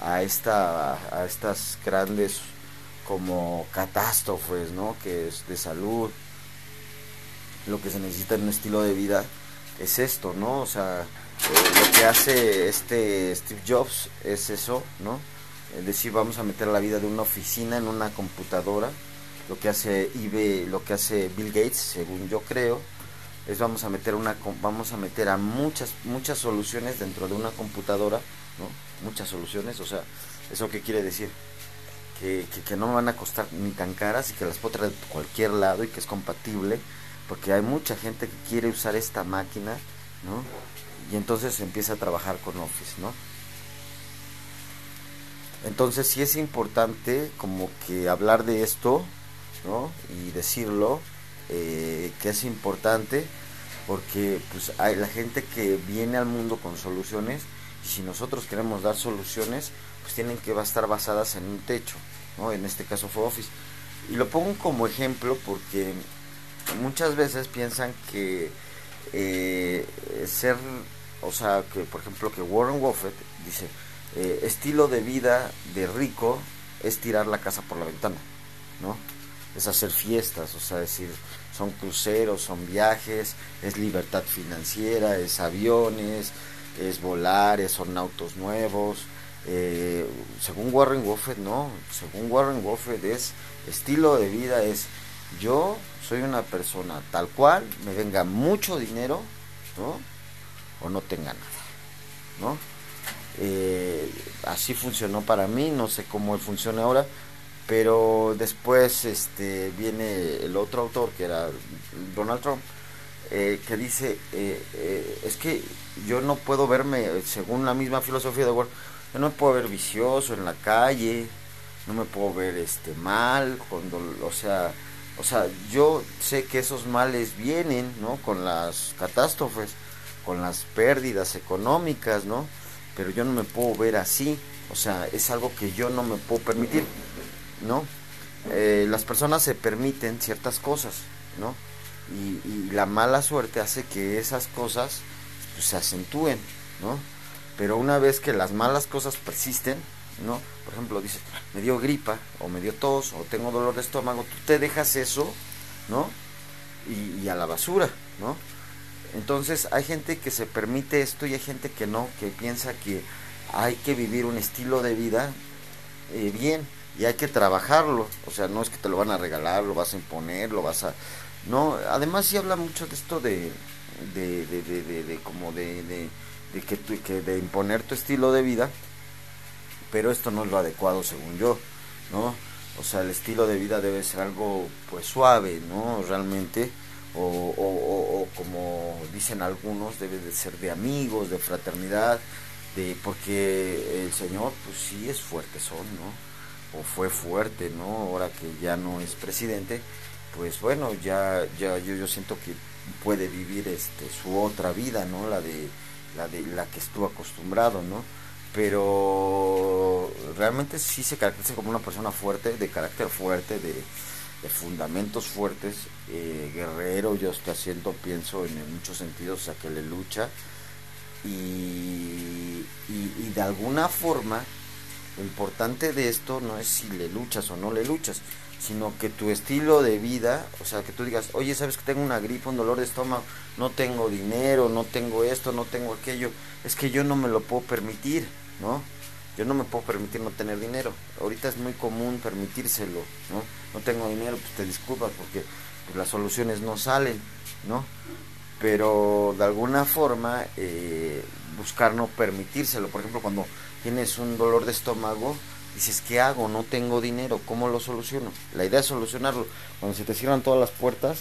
a, esta, a, a estas grandes como catástrofes, ¿no? Que es de salud. Lo que se necesita en un estilo de vida es esto, ¿no? O sea, eh, lo que hace este Steve Jobs es eso, ¿no? Es decir, vamos a meter la vida de una oficina en una computadora. Lo que hace I B M, lo que hace Bill Gates, según yo creo, es vamos a meter una vamos a meter a muchas muchas soluciones dentro de una computadora, ¿no? Muchas soluciones, o sea, ¿eso qué quiere decir? Que, que, que no van a costar ni tan caras y que las puedo traer de cualquier lado y que es compatible, porque hay mucha gente que quiere usar esta máquina, ¿no? Y entonces se empieza a trabajar con Office, ¿no? Entonces sí es importante como que hablar de esto, ¿no? Y decirlo, eh, que es importante, porque pues hay la gente que viene al mundo con soluciones, y si nosotros queremos dar soluciones pues tienen que estar basadas en un techo, ¿no? En este caso fue Office, y lo pongo como ejemplo porque muchas veces piensan que eh, ser, o sea, que por ejemplo que Warren Buffett dice eh, estilo de vida de rico es tirar la casa por la ventana, ¿no? Es hacer fiestas, o sea, es decir, son cruceros, son viajes, es libertad financiera, es aviones, es volar, es, son autos nuevos. Eh, según Warren Buffett, no, según Warren Buffett es estilo de vida, es yo soy una persona tal cual, me venga mucho dinero, ¿no? O no tenga nada, ¿no? eh, así funcionó para mí, no sé cómo funciona ahora, pero después este viene el otro autor que era Donald Trump, eh, que dice eh, eh, es que yo no puedo verme, según la misma filosofía de Warren, yo no me puedo ver vicioso en la calle, no me puedo ver este mal, cuando, o sea, o sea, yo sé que esos males vienen, ¿no?, con las catástrofes, con las pérdidas económicas, ¿no?, pero yo no me puedo ver así, o sea, es algo que yo no me puedo permitir, ¿no? Eh, las personas se permiten ciertas cosas, ¿no? Y, y la mala suerte hace que esas cosas, pues, se acentúen, ¿no? Pero una vez que las malas cosas persisten, ¿no? Por ejemplo, dices, me dio gripa, o me dio tos, o tengo dolor de estómago, tú te dejas eso, ¿no? Y, y a la basura, ¿no? Entonces hay gente que se permite esto y hay gente que no, que piensa que hay que vivir un estilo de vida eh, bien, y hay que trabajarlo, o sea, no es que te lo van a regalar, lo vas a imponer, lo vas a... No, además sí habla mucho de esto de... de, de, de, de, de como de... de, de que, tu, que de imponer tu estilo de vida, pero esto no es lo adecuado según yo, ¿no? O sea, el estilo de vida debe ser algo, pues, suave, ¿no? Realmente, o, o, o, o como dicen algunos, debe de ser de amigos, de fraternidad, de porque el señor, pues sí es fuerte son, ¿no? O fue fuerte, ¿no? Ahora que ya no es presidente, pues bueno, ya, ya yo, yo siento que puede vivir este su otra vida, ¿no? La de la de la que estuvo acostumbrado, ¿no? Pero realmente sí se caracteriza como una persona fuerte, de carácter fuerte, de, de fundamentos fuertes, eh, guerrero, yo estoy haciendo, pienso en, en muchos sentidos, o sea, que le lucha y, y, y de alguna forma. Lo importante de esto no es si le luchas o no le luchas, sino que tu estilo de vida, o sea, que tú digas, oye, sabes que tengo una gripa, un dolor de estómago, no tengo dinero, no tengo esto, no tengo aquello, es que yo no me lo puedo permitir, ¿no? Yo no me puedo permitir no tener dinero. Ahorita es muy común permitírselo, ¿no? No tengo dinero, pues te disculpas porque pues, las soluciones no salen, ¿no? Pero de alguna forma eh, buscar no permitírselo. Por ejemplo, cuando tienes un dolor de estómago, dices, ¿qué hago? No tengo dinero, ¿cómo lo soluciono? La idea es solucionarlo, cuando se te cierran todas las puertas,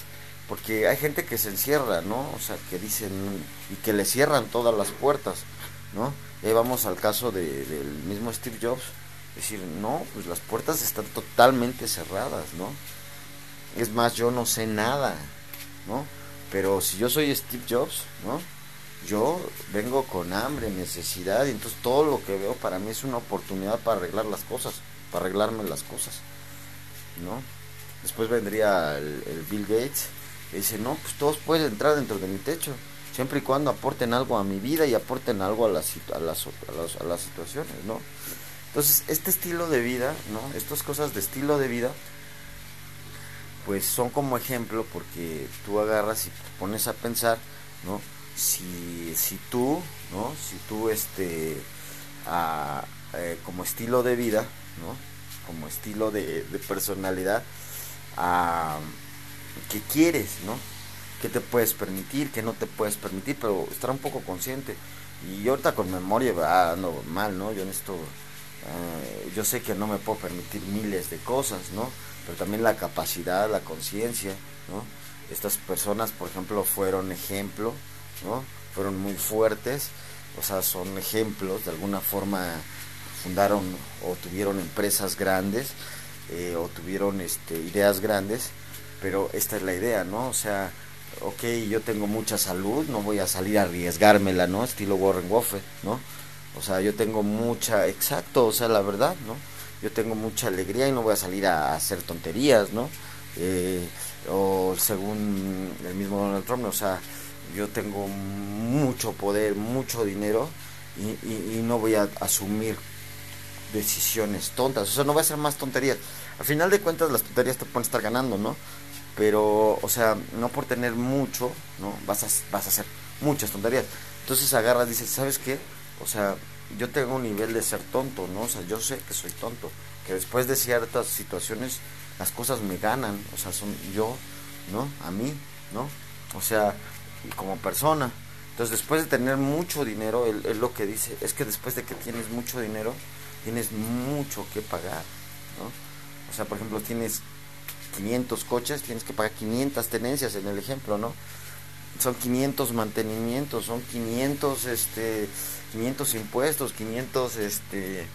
porque hay gente que se encierra, ¿no? O sea, que dicen, y que le cierran todas las puertas, ¿no? Y ahí vamos al caso de, del mismo Steve Jobs, decir, no, pues las puertas están totalmente cerradas, ¿no? Es más, yo no sé nada, ¿no? Pero si yo soy Steve Jobs, ¿no? Yo vengo con hambre, necesidad, y entonces todo lo que veo para mí es una oportunidad para arreglar las cosas, para arreglarme las cosas, ¿no? Después vendría el, el Bill Gates, que dice, no, pues todos pueden entrar dentro de mi techo, siempre y cuando aporten algo a mi vida y aporten algo a las, a las, a las, a las situaciones, ¿no? Entonces, este estilo de vida, ¿no? Estas cosas de estilo de vida, pues son como ejemplo, porque tú agarras y te pones a pensar, ¿no? Si, si tú, ¿no? Si tú, este, a, eh, como estilo de vida, ¿no? Como estilo de, de personalidad, a, ¿qué quieres, no? ¿Qué te puedes permitir? ¿Qué no te puedes permitir? Pero estar un poco consciente. Y ahorita con memoria va ah, no, mal, ¿no? Yo en esto, eh, yo sé que no me puedo permitir miles de cosas, ¿no? Pero también la capacidad, la conciencia, ¿no? Estas personas, por ejemplo, fueron ejemplo, ¿no? Fueron muy fuertes, o sea, son ejemplos, de alguna forma fundaron o tuvieron empresas grandes, eh, o tuvieron este, ideas grandes, pero esta es la idea, ¿no? O sea, ok, yo tengo mucha salud, no voy a salir a arriesgármela, ¿no? Estilo Warren Buffett, ¿no? O sea, yo tengo mucha, exacto, o sea, la verdad, ¿no? Yo tengo mucha alegría y no voy a salir a, a hacer tonterías, ¿no? Eh, o según el mismo Donald Trump, o sea, yo tengo mucho poder, mucho dinero y, y, y no voy a asumir decisiones tontas, o sea, no voy a hacer más tonterías. Al final de cuentas las tonterías te pueden estar ganando, ¿no? Pero, o sea, no por tener mucho, ¿no? Vas a, vas a hacer muchas tonterías. Entonces agarras y dices, ¿sabes qué? O sea, yo tengo un nivel de ser tonto, ¿no? O sea, yo sé que soy tonto, que después de ciertas situaciones las cosas me ganan, o sea, son yo, ¿no? A mí, ¿no? O sea... como persona, Entonces, después de tener mucho dinero, él, él lo que dice es que después de que tienes mucho dinero, tienes mucho que pagar, ¿no? O sea, por ejemplo, tienes quinientos coches, tienes que pagar quinientas tenencias en el ejemplo, ¿no? Son quinientos mantenimientos, son quinientos, este, quinientos impuestos, quinientos, este,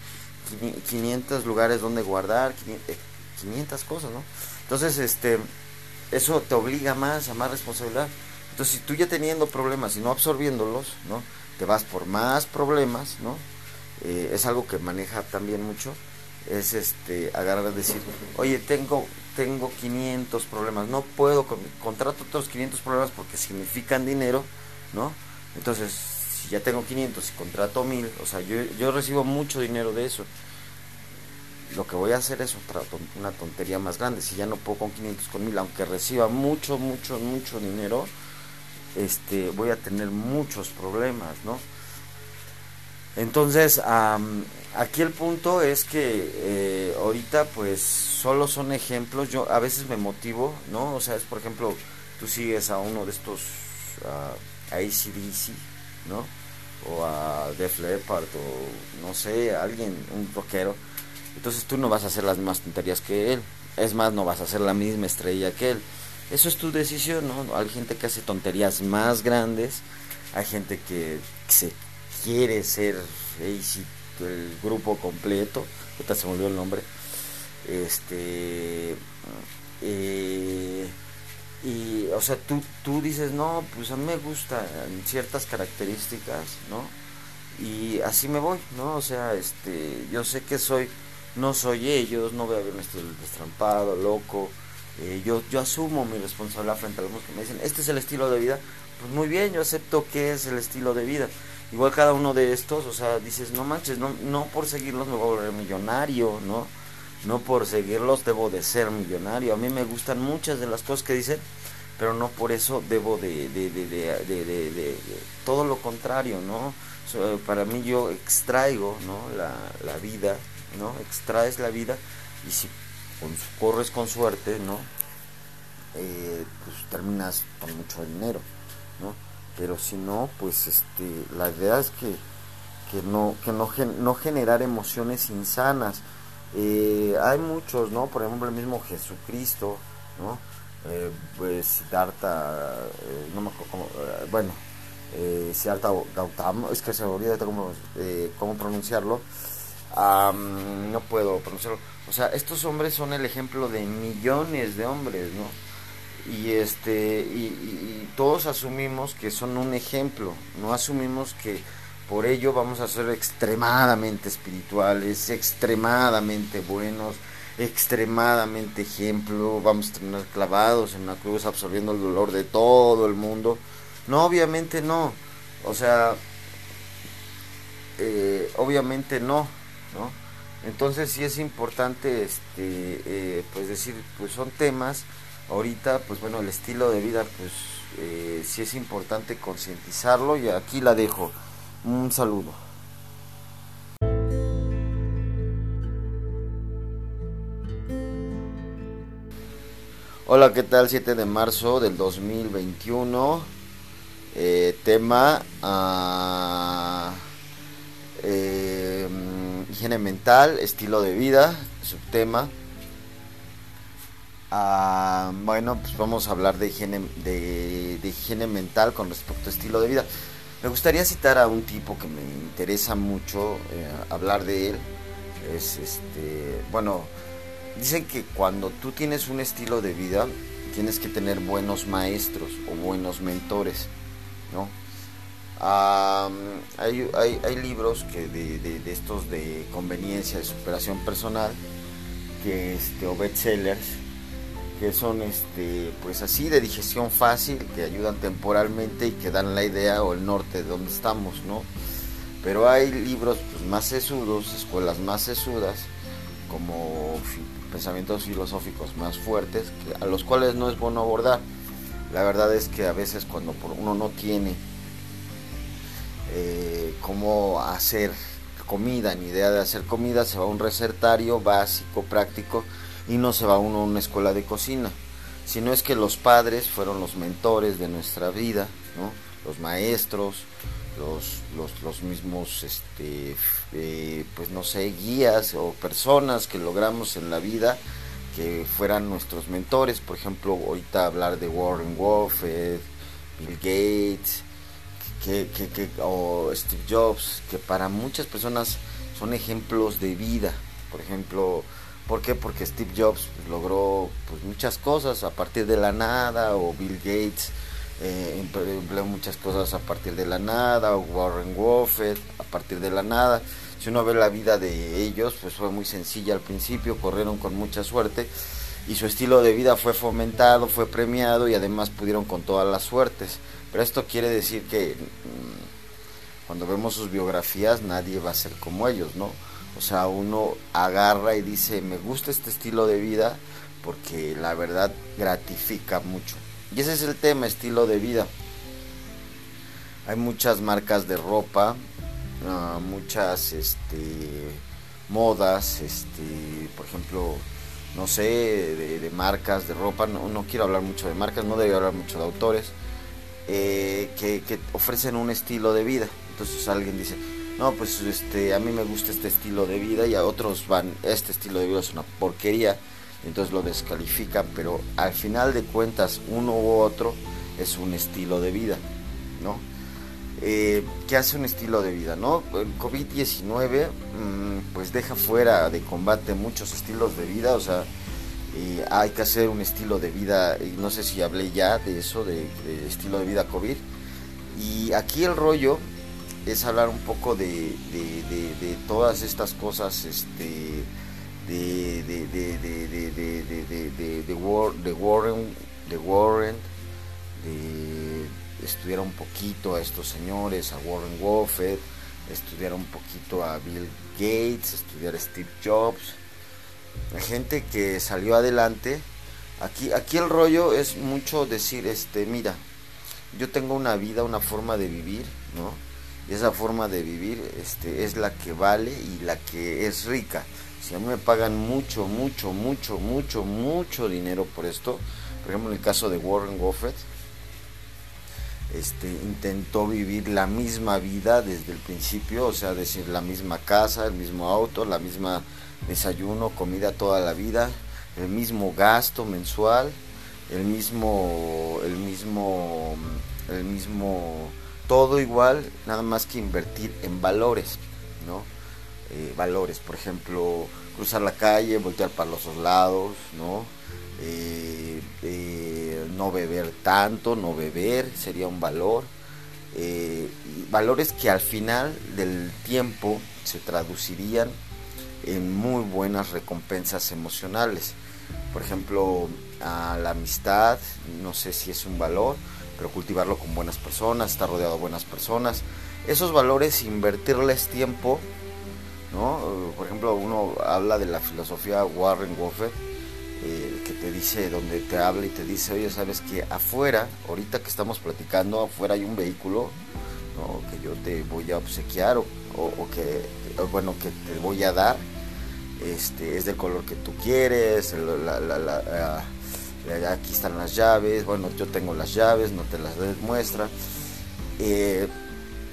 quinientos lugares donde guardar, quinientas cosas, ¿no? Entonces, este, eso te obliga más a más responsabilidad. Entonces, si tú ya teniendo problemas y no absorbiéndolos, ¿no? Te vas por más problemas, ¿no? Eh, es algo que maneja también mucho, es este agarrar y decir, oye, tengo tengo quinientos problemas, no puedo, con, contrato otros quinientos problemas porque significan dinero, ¿no? Entonces, si ya tengo quinientos y si contrato mil, o sea, yo, yo recibo mucho dinero de eso. Lo que voy a hacer es otra, una tontería más grande. Si ya no puedo con quinientos, con mil, aunque reciba mucho, mucho, mucho dinero, este, voy a tener muchos problemas, ¿no? Entonces, um, aquí el punto es que eh, ahorita pues solo son ejemplos. Yo a veces me motivo, ¿no? O sea, es por ejemplo, tú sigues a uno de estos uh, A C D C, ¿no? O a Def Leppard, o no sé, alguien, un rockero. Entonces tú no vas a hacer las mismas tonterías que él. Es más, no vas a ser la misma estrella que él. Eso es tu decisión, ¿no? Hay gente que hace tonterías más grandes. Hay gente que se quiere ser el grupo completo. Ahorita se me olvidó el nombre. Este... Eh, y, o sea, tú, tú dices, no, pues a mí me gustan ciertas características, ¿no? Y así me voy, ¿no? O sea, este, yo sé que soy, no soy ellos, no voy a ver un destrampado, loco. Eh, yo, yo asumo mi responsabilidad frente a los que me dicen, este es el estilo de vida. Pues muy bien, yo acepto que es el estilo de vida. Igual cada uno de estos, o sea, dices, no manches, no, no por seguirlos me voy a volver millonario, ¿no? No por seguirlos debo de ser millonario. A mí me gustan muchas de las cosas que dicen, pero no por eso debo de, de, de, de, de, de, de, de todo lo contrario, ¿no? Para mí yo extraigo, ¿no? la, la vida, ¿no? Extraes la vida y si con, corres con suerte, ¿no? Eh, pues terminas con mucho dinero, ¿no? Pero si no, pues este, la idea es que, que, no, que no, no generar emociones insanas. Eh, hay muchos, ¿no? Por ejemplo, el mismo Jesucristo, ¿no? Eh, pues Siddhartha, eh, no me acuerdo cómo, eh, bueno. Eh, Siddhartha Gautama, es que se me olvida cómo, eh, cómo pronunciarlo, um, no puedo pronunciarlo. O sea, estos hombres son el ejemplo de millones de hombres, ¿no? Y este y, y todos asumimos que son un ejemplo, no asumimos que por ello vamos a ser extremadamente espirituales, extremadamente buenos, extremadamente ejemplo, vamos a terminar clavados en una cruz absorbiendo el dolor de todo el mundo. No, obviamente no, o sea, eh, obviamente no, ¿no? Entonces sí es importante, este, eh, pues decir, pues son temas, ahorita, pues bueno, el estilo de vida, pues eh, sí es importante concientizarlo y aquí la dejo. Un saludo. Hola, ¿qué tal? siete de marzo del dos mil veintiuno. Eh, tema uh, eh, higiene mental, estilo de vida, subtema. Uh, bueno, pues vamos a hablar de higiene, de, de higiene mental con respecto a estilo de vida. Me gustaría citar a un tipo que me interesa mucho eh, hablar de él. Es este, bueno, dicen que cuando tú tienes un estilo de vida, tienes que tener buenos maestros o buenos mentores, ¿no? Um, hay, hay, hay libros que de, de, de estos de conveniencia, de superación personal, que este, o bestsellers, que son este, pues así de digestión fácil, que ayudan temporalmente y que dan la idea o el norte de donde estamos, ¿no? Pero hay libros pues, más sesudos, escuelas más sesudas, como pensamientos filosóficos más fuertes, que, a los cuales no es bueno abordar. La verdad es que a veces cuando uno no tiene eh, cómo hacer comida, ni idea de hacer comida, se va a un recetario básico, práctico, y no se va uno a una escuela de cocina. Si no es que los padres fueron los mentores de nuestra vida, ¿no? los maestros, los, los, los mismos, este, eh, pues no sé, guías o personas que logramos en la vida que fueran nuestros mentores. Por ejemplo, ahorita hablar de Warren Buffett, Bill Gates, que, que, que, o Steve Jobs, que para muchas personas son ejemplos de vida. Por ejemplo, ¿por qué? Porque Steve Jobs pues, logró pues, muchas cosas a partir de la nada, o Bill Gates eh, empleó muchas cosas a partir de la nada, o Warren Buffett a partir de la nada. Si uno ve la vida de ellos, pues fue muy sencilla al principio, corrieron con mucha suerte y su estilo de vida fue fomentado, fue premiado y además pudieron con todas las suertes. Pero esto quiere decir que mmm, cuando vemos sus biografías nadie va a ser como ellos, ¿no? O sea, uno agarra y dice, me gusta este estilo de vida porque la verdad gratifica mucho. Y ese es el tema, estilo de vida. Hay muchas marcas de ropa, Uh, muchas este, modas, este, por ejemplo, no sé, de, de marcas de ropa, no, no quiero hablar mucho de marcas, no debo hablar mucho de autores, eh, que, que ofrecen un estilo de vida. Entonces alguien dice, no, pues este, a mí me gusta este estilo de vida, y a otros van, este estilo de vida es una porquería, y entonces lo descalifican, pero al final de cuentas uno u otro es un estilo de vida, ¿no? Eh, que hace un estilo de vida, ¿no? El COVID diecinueve mmm, pues deja fuera de combate muchos estilos de vida, o sea, eh, hay que hacer un estilo de vida, y no sé si hablé ya de eso, de, de estilo de vida COVID, y aquí el rollo es hablar un poco de, de, de, de todas estas cosas, este, de, de, de, de, de, de, de, de, de, de Warren, de Warren, de... estudiar un poquito a estos señores, a Warren Buffett, estudiar un poquito a Bill Gates, estudiar a Steve Jobs, gente que salió adelante. Aquí, aquí el rollo es mucho decir, este, mira, yo tengo una vida, una forma de vivir, ¿no? Y esa forma de vivir, este, es la que vale y la que es rica. Si a mí me pagan mucho, mucho, mucho, mucho, mucho dinero por esto, por ejemplo en el caso de Warren Buffett, Este, intentó vivir la misma vida desde el principio, o sea, decir la misma casa, el mismo auto, la misma desayuno, comida toda la vida, el mismo gasto mensual, el mismo, el mismo, el mismo, todo igual, nada más que invertir en valores, ¿no? Eh, valores, por ejemplo, cruzar la calle, voltear para los dos lados, ¿no? Eh, eh, no beber tanto, no beber sería un valor, eh, valores que al final del tiempo se traducirían en muy buenas recompensas emocionales. Por ejemplo, a la amistad, no sé si es un valor, pero cultivarlo con buenas personas, estar rodeado de buenas personas, esos valores, invertirles tiempo, ¿no? Por ejemplo, uno habla de la filosofía Warren Buffett, Eh, que te dice, donde te habla y te dice, oye, sabes que afuera, ahorita que estamos platicando, afuera hay un vehículo, ¿no? Que yo te voy a obsequiar o, o, o que, bueno, que te voy a dar, este, es del color que tú quieres, la, la, la, la, la, aquí están las llaves, bueno, yo tengo las llaves, no te las demuestra, eh,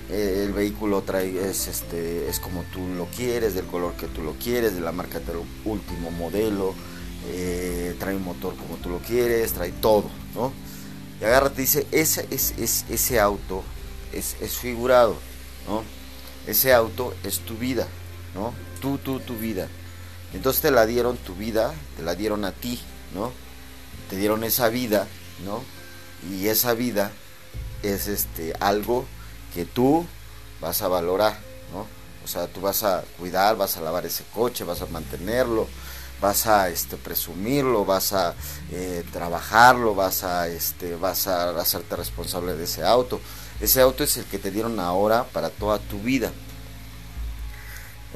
el vehículo trae, es, este, es como tú lo quieres, del color que tú lo quieres, de la marca del último modelo, Eh, trae un motor como tú lo quieres, trae todo, ¿no? Y agarra, te dice, ese, es, es, ese auto es, es figurado, ¿no? Ese auto es tu vida, ¿no? Tú, tú, tu vida. Entonces te la dieron, tu vida, te la dieron a ti, ¿no? Te dieron esa vida, ¿no? Y esa vida es este algo que tú vas a valorar, ¿no? O sea, tú vas a cuidar, vas a lavar ese coche, vas a mantenerlo, vas a este presumirlo, vas a eh, trabajarlo, vas a este vas a hacerte responsable de ese auto. Ese auto es el que te dieron ahora para toda tu vida.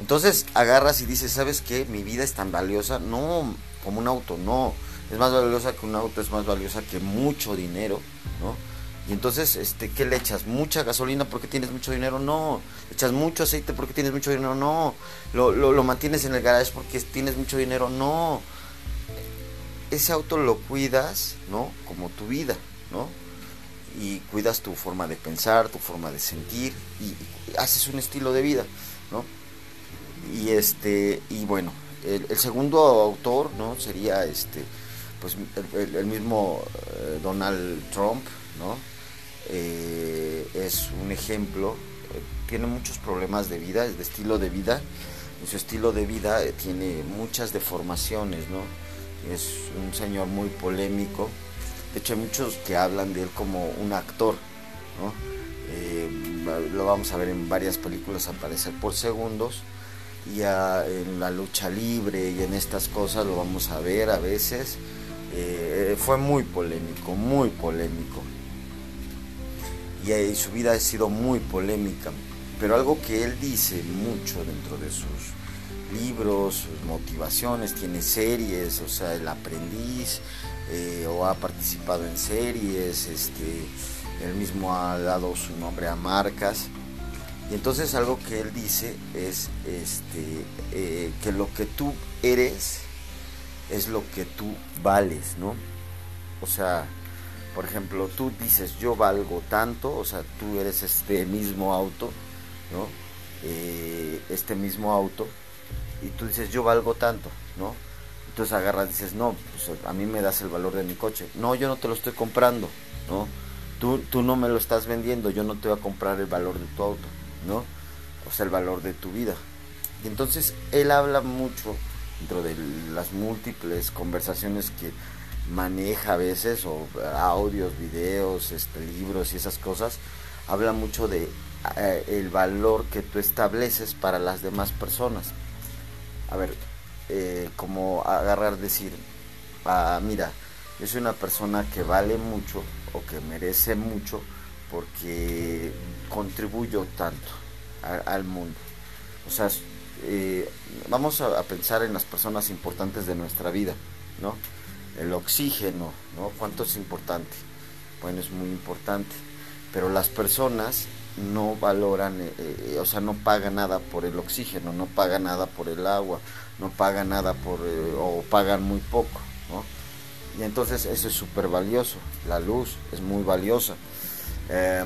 Entonces agarras y dices, ¿sabes qué? Mi vida es tan valiosa, no como un auto, no, es más valiosa que un auto, es más valiosa que mucho dinero, ¿no? Y entonces, este, ¿qué le echas? ¿Mucha gasolina porque tienes mucho dinero? No. ¿Echas mucho aceite porque tienes mucho dinero? No. ¿Lo, lo, lo mantienes en el garage porque tienes mucho dinero? No. Ese auto lo cuidas, ¿no? Como tu vida, ¿no? y cuidas tu forma de pensar, tu forma de sentir, y haces un estilo de vida, ¿no? Y este y bueno, el, el segundo autor, ¿no?, sería este pues el, el mismo Donald Trump, ¿no? Eh, es un ejemplo, eh, tiene muchos problemas de vida, de estilo de vida. En su estilo de vida eh, tiene muchas deformaciones, ¿no? Es un señor muy polémico. De hecho, hay muchos que hablan de él como un actor, ¿no? Eh, lo vamos a ver en varias películas aparecer por segundos, y a, en la lucha libre y en estas cosas lo vamos a ver a veces. Eh, fue muy polémico, muy polémico. Y su vida ha sido muy polémica, pero algo que él dice mucho dentro de sus libros, sus motivaciones, tiene series, o sea, El Aprendiz, eh, o ha participado en series, este, él mismo ha dado su nombre a marcas, y entonces algo que él dice es este, eh, que lo que tú eres es lo que tú vales, ¿no? O sea, por ejemplo, tú dices yo valgo tanto, o sea, tú eres este mismo auto, ¿no? Eh, este mismo auto, y tú dices yo valgo tanto, ¿no? Entonces agarras y dices, no, pues a mí me das el valor de mi coche. No, yo no te lo estoy comprando, ¿no? Tú, tú no me lo estás vendiendo, yo no te voy a comprar el valor de tu auto, ¿no? O sea, el valor de tu vida. Y entonces él habla mucho dentro de las múltiples conversaciones que maneja a veces, o audios, videos, este, libros y esas cosas, habla mucho de eh, el valor que tú estableces para las demás personas. A ver, eh, como agarrar, decir, ah, mira, yo soy una persona que vale mucho o que merece mucho porque contribuyo tanto a, al mundo. O sea, eh, vamos a, a pensar en las personas importantes de nuestra vida, ¿no? El oxígeno, ¿no? ¿Cuánto es importante? Bueno, es muy importante, pero las personas no valoran, eh, eh, o sea, no pagan nada por el oxígeno, no pagan nada por el agua, no pagan nada por, eh, o pagan muy poco, ¿no? Y entonces eso es súper valioso. La luz es muy valiosa. Eh,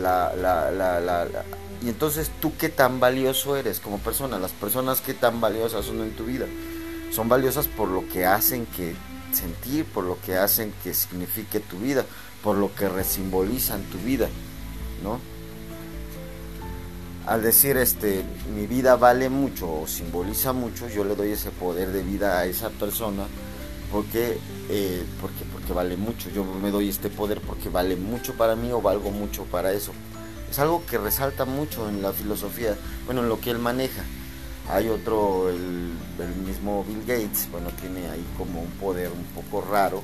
la, la, la, la, la, y entonces, ¿tú qué tan valioso eres como persona? Las personas, ¿qué tan valiosas son en tu vida? Son valiosas por lo que hacen que sentir, por lo que hacen que signifique tu vida, por lo que resimbolizan tu vida, ¿no? Al decir, este, mi vida vale mucho o simboliza mucho, yo le doy ese poder de vida a esa persona porque, eh, porque, porque vale mucho. Yo me doy este poder porque vale mucho para mí o valgo mucho para eso. Es algo que resalta mucho en la filosofía, bueno, en lo que él maneja. Hay otro, el, el mismo Bill Gates, bueno, tiene ahí como un poder un poco raro,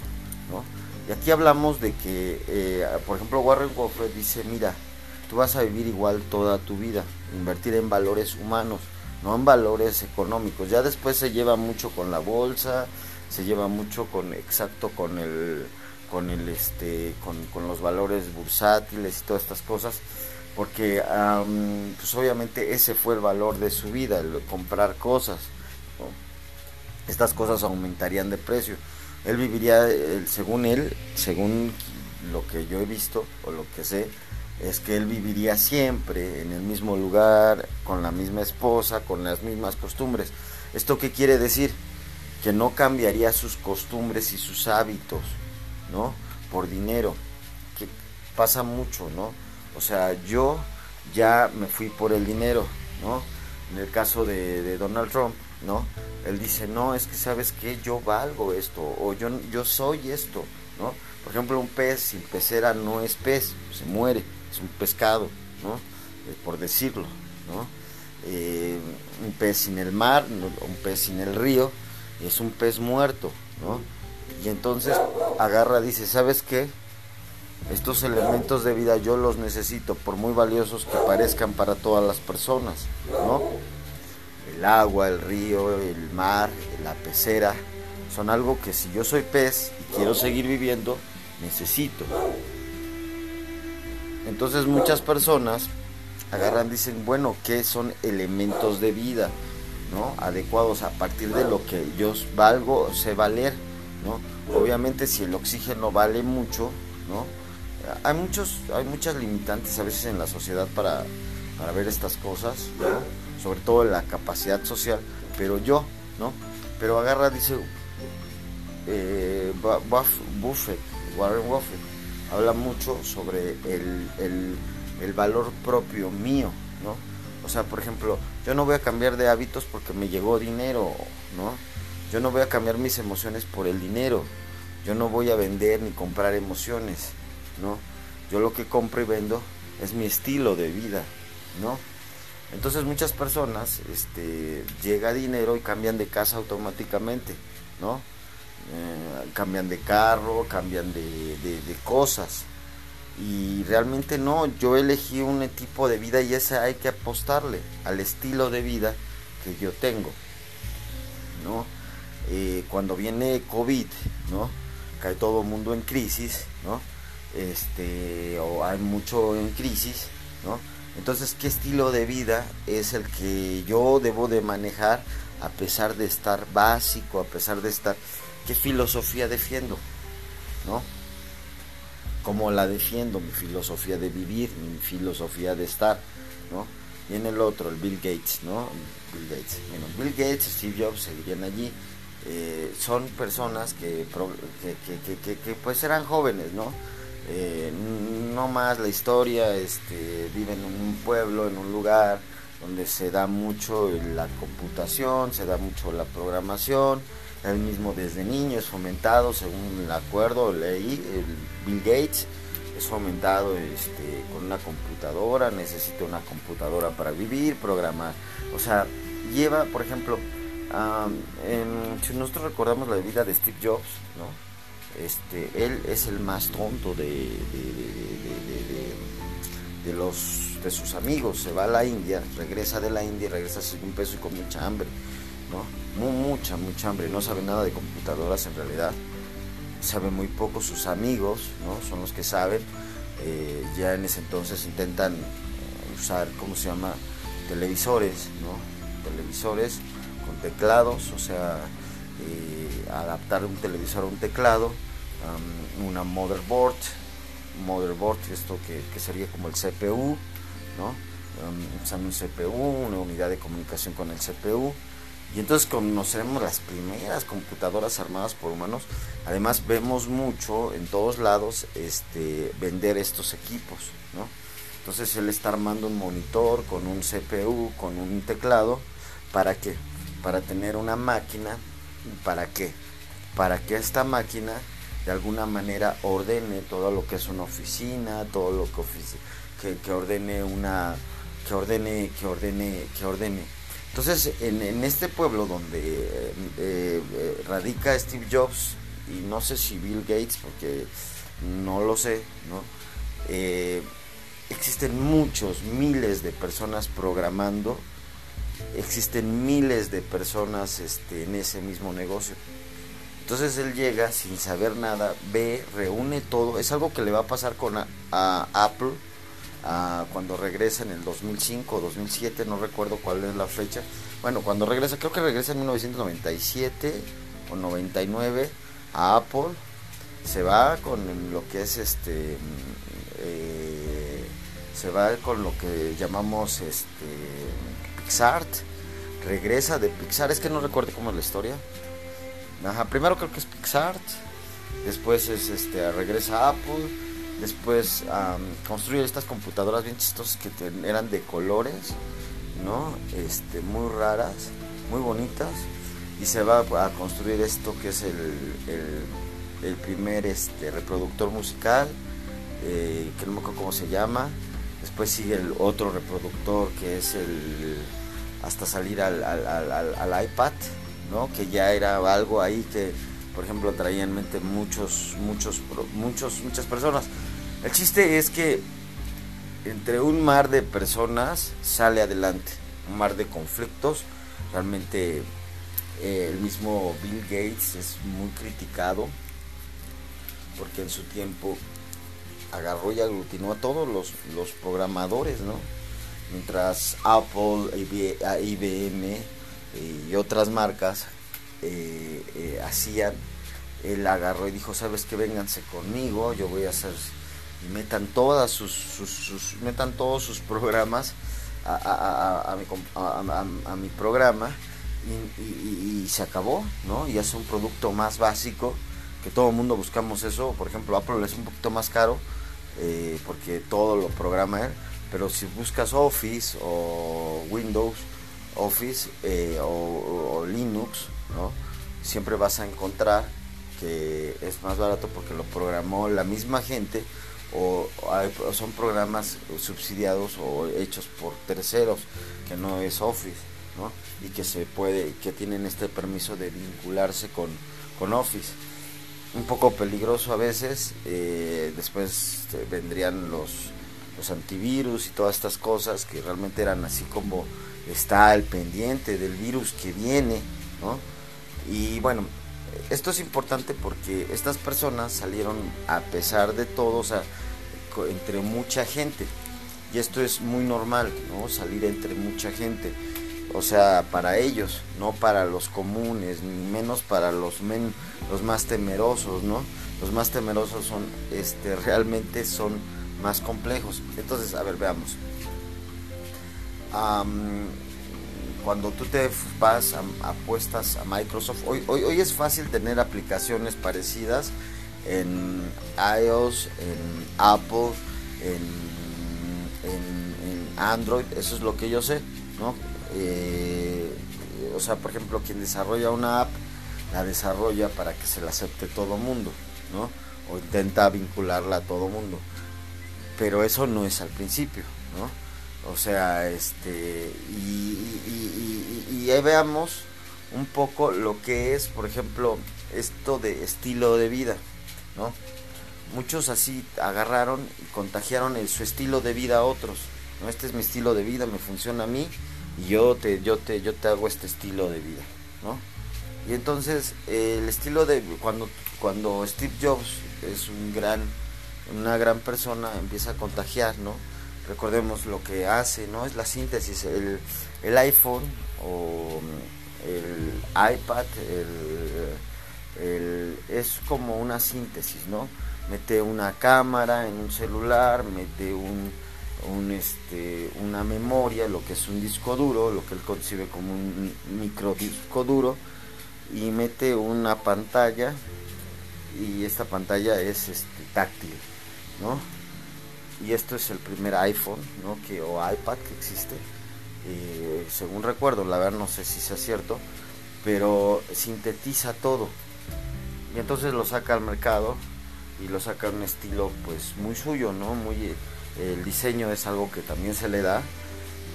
¿no? Y aquí hablamos de que, eh, por ejemplo, Warren Buffett dice, mira, tú vas a vivir igual toda tu vida, invertir en valores humanos, no en valores económicos. Ya después se lleva mucho con la bolsa, se lleva mucho con, exacto, con el, con el, este, con, con los valores bursátiles y todas estas cosas, porque um, pues obviamente ese fue el valor de su vida, el comprar cosas, ¿no? Estas cosas aumentarían de precio. Él viviría, él, según él, según lo que yo he visto o lo que sé, es que él viviría siempre en el mismo lugar, con la misma esposa, con las mismas costumbres. ¿Esto qué quiere decir? Que no cambiaría sus costumbres y sus hábitos, ¿no? Por dinero, que pasa mucho, ¿no? O sea, yo ya me fui por el dinero, ¿no? En el caso de, de Donald Trump, ¿no? Él dice, no, es que sabes que yo valgo esto, o yo, yo soy esto, ¿no? Por ejemplo, un pez sin pecera no es pez, se muere, es un pescado, ¿no? Eh, por decirlo, ¿no? Eh, un pez sin el mar, un pez sin el río, es un pez muerto, ¿no? Y entonces agarra, dice, ¿sabes qué? Estos elementos de vida yo los necesito, por muy valiosos que parezcan para todas las personas, ¿no? El agua, el río, el mar, la pecera, son algo que si yo soy pez y quiero seguir viviendo, necesito. Entonces muchas personas agarran, dicen, bueno, ¿qué son elementos de vida, ¿no? Adecuados a partir de lo que yo valgo, sé valer, ¿no? Obviamente si el oxígeno vale mucho, ¿no? hay muchos hay muchas limitantes a veces en la sociedad para, para ver estas cosas, ¿no? Sobre todo la capacidad social, pero yo, ¿no? Pero agarra, dice eh, Buffett, Warren Buffett, habla mucho sobre el, el, el valor propio mío, ¿no? O sea, por ejemplo, yo no voy a cambiar de hábitos porque me llegó dinero, ¿no? Yo no voy a cambiar mis emociones por el dinero. Yo no voy a vender ni comprar emociones, ¿no? Yo lo que compro y vendo es mi estilo de vida, ¿no? Entonces muchas personas, este, llega dinero y cambian de casa automáticamente, ¿no? Eh, cambian de carro, cambian de, de, de cosas. Y realmente no, yo elegí un tipo de vida y esa hay que apostarle al estilo de vida que yo tengo, ¿no? Eh, cuando viene COVID, ¿no? Cae todo el mundo en crisis, ¿no? Este, o hay mucho en crisis, ¿no? Entonces, ¿qué estilo de vida es el que yo debo de manejar a pesar de estar básico, a pesar de estar... ¿Qué filosofía defiendo, no? ¿Cómo la defiendo? Mi filosofía de vivir, mi filosofía de estar, ¿no? Y en el otro, el Bill Gates, ¿no? Bill Gates, bueno, Bill Gates, Steve Jobs seguirían allí. Eh, son personas que, que, que, que, que pues eran jóvenes, ¿no? Eh, no más la historia, este, viven en un pueblo, en un lugar donde se da mucho la computación, se da mucho la programación. Él mismo desde niño es fomentado, según el acuerdo leí, el Bill Gates es fomentado este, con una computadora, necesita una computadora para vivir, programar, o sea, lleva, por ejemplo... Um, en, si nosotros recordamos la vida de Steve Jobs, ¿no? Este, él es el más tonto de, de, de, de, de, de, de los de sus amigos. Se va a la India, regresa de la India, regresa sin un peso y con mucha hambre, ¿no? Muy, mucha, mucha hambre. No sabe nada de computadoras en realidad. Sabe muy poco. Sus amigos, ¿no? Son los que saben. Eh, ya en ese entonces intentan usar, ¿cómo se llama? Televisores, ¿no? Televisores. Con teclados, o sea, eh, adaptar un televisor a un teclado, um, una motherboard, motherboard, esto que, que sería como el C P U, ¿no? Um, usando un C P U, una unidad de comunicación con el C P U, y entonces conoceremos las primeras computadoras armadas por humanos. Además vemos mucho en todos lados este, vender estos equipos, ¿no? Entonces él está armando un monitor con un C P U, con un teclado, ¿para qué? Para tener una máquina. ¿Para qué? Para que esta máquina de alguna manera ordene todo lo que es una oficina, todo lo que, ofici- que, que ordene una, que ordene, que ordene, que ordene. Entonces, en, en este pueblo donde eh, eh, radica Steve Jobs y no sé si Bill Gates, porque no lo sé, ¿no? Eh, existen muchos, miles de personas programando. Existen miles de personas este, en ese mismo negocio. Entonces él llega sin saber nada, ve, reúne todo. Es algo que le va a pasar con a, a Apple a, cuando regresa en el dos mil cinco o dos mil siete, no recuerdo cuál es la fecha. Bueno, cuando regresa, creo que regresa en mil novecientos noventa y siete o noventa y nueve a Apple. Se va con lo que es este eh, se va con lo que llamamos este Pixar, regresa de Pixar, es que no recuerdo cómo es la historia. Ajá, primero creo que es Pixar, después es este, regresa a Apple, después um, construye estas computadoras bien chistosas que ten, eran de colores, ¿no? Este, muy raras, muy bonitas, y se va a construir esto que es el, el, el primer este, reproductor musical, eh, que no me acuerdo cómo se llama. Después sigue el otro reproductor que es el hasta salir al, al, al, al iPad, ¿no? Que ya era algo ahí que, por ejemplo, traía en mente muchos, muchos, muchos, muchas personas. El chiste es que entre un mar de personas sale adelante, un mar de conflictos. Realmente eh, el mismo Bill Gates es muy criticado porque en su tiempo agarró y aglutinó a todos los, los programadores, ¿no? Mientras Apple, I B M y otras marcas eh, eh, hacían, él agarró y dijo, ¿sabes qué? Vénganse conmigo, yo voy a hacer y metan todas sus, sus, sus metan todos sus programas a, a, a, a, mi, a, a, a mi programa y, y, y se acabó, ¿no? Y es un producto más básico que todo el mundo buscamos eso. Por ejemplo, Apple es un poquito más caro eh, porque todo lo programa él, pero si buscas Office o Windows, Office eh, o, o Linux, ¿no? Siempre vas a encontrar que es más barato porque lo programó la misma gente o, o son programas subsidiados o hechos por terceros que no es Office, ¿no? Y que se puede, que tienen este permiso de vincularse con, con Office. Un poco peligroso a veces. Eh, después vendrían los los antivirus y todas estas cosas que realmente eran así como está al pendiente del virus que viene, ¿no? Y bueno, esto es importante porque estas personas salieron a pesar de todo, o sea, entre mucha gente, y esto es muy normal, ¿no? Salir entre mucha gente, o sea, para ellos, no para los comunes, ni menos para los, men, los más temerosos, ¿no? Los más temerosos son, este, realmente son más complejos. Entonces, a ver, veamos. Um, cuando tú te vas a apuestas a Microsoft, hoy, hoy, hoy es fácil tener aplicaciones parecidas en iOS, en Apple, en, en, en Android, eso es lo que yo sé, ¿no? Eh, o sea, por ejemplo, quien desarrolla una app, la desarrolla para que se la acepte todo mundo, ¿no? O intenta vincularla a todo mundo, pero eso no es al principio, ¿no? O sea, este, y, y, y, y ahí veamos un poco lo que es, por ejemplo, esto de estilo de vida, ¿no? Muchos así agarraron y contagiaron el, su estilo de vida a otros, ¿no? Este es mi estilo de vida, me funciona a mí y yo te, yo te, yo te hago este estilo de vida, ¿no? Y entonces, el estilo de, cuando, cuando Steve Jobs es un gran, una gran persona, empieza a contagiar, ¿no? Recordemos lo que hace, ¿no? Es la síntesis, el, el iPhone o el iPad, el, el, es como una síntesis, ¿no? Mete una cámara en un celular, mete un, un este, una memoria, lo que es un disco duro, lo que él concibe como un microdisco duro, y mete una pantalla, y esta pantalla es este, táctil, ¿no? Y esto es el primer iPhone, ¿no? que, o iPad que existe, eh, según recuerdo, la verdad no sé si sea cierto, pero sintetiza todo y entonces lo saca al mercado y lo saca en un estilo pues muy suyo, ¿no? Muy, eh, el diseño es algo que también se le da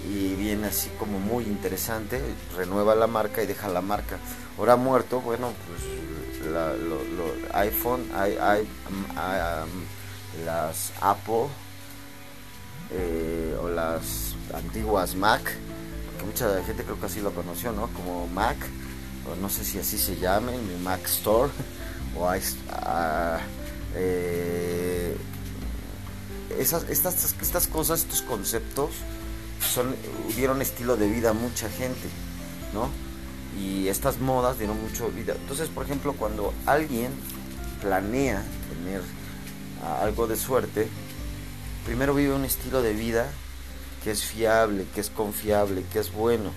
y viene así como muy interesante, renueva la marca y deja la marca. Ahora muerto, bueno, pues la, lo, lo, iPhone, I, I, um, I, um, las Apple, Eh, o las antiguas Mac, que mucha gente creo que así lo conoció, ¿no? Como Mac, o no sé si así se llamen, Mac Store, o uh, eh, esas, estas, estas cosas, estos conceptos, son, dieron estilo de vida a mucha gente, ¿no? Y estas modas dieron mucho vida. Entonces, por ejemplo, cuando alguien planea tener uh, algo de suerte, primero vive un estilo de vida que es fiable, que es confiable, que es bueno,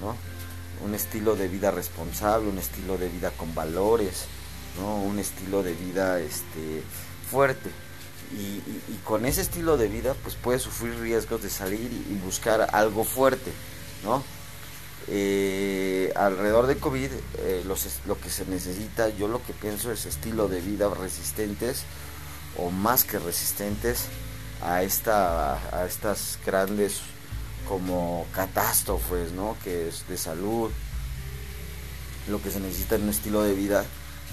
¿no? Un estilo de vida responsable, un estilo de vida con valores, ¿no? Un estilo de vida este, fuerte. Y, y, y con ese estilo de vida, pues puede sufrir riesgos de salir y buscar algo fuerte, ¿no? Eh, alrededor de COVID, eh, los, lo que se necesita, yo lo que pienso es estilo de vida resistentes o más que resistentes a esta a estas grandes como catástrofes, ¿no? Que es de salud. Lo que se necesita en un estilo de vida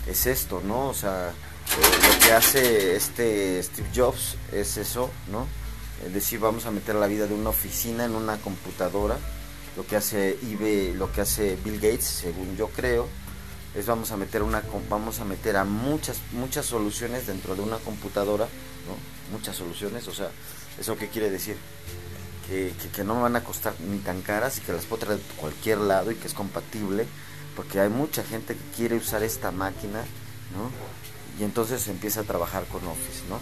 es esto, ¿no? O sea, eh, lo que hace este Steve Jobs es eso, ¿no? Es decir, vamos a meter la vida de una oficina en una computadora. Lo que hace I B M, lo que hace Bill Gates, según yo creo, es vamos a meter una vamos a meter a muchas muchas soluciones dentro de una computadora, ¿no? Muchas soluciones, o sea, ¿eso qué quiere decir? Que, que, que no me van a costar ni tan caras y que las puedo traer de cualquier lado y que es compatible, porque hay mucha gente que quiere usar esta máquina, ¿no? Y entonces empieza a trabajar con Office, ¿no?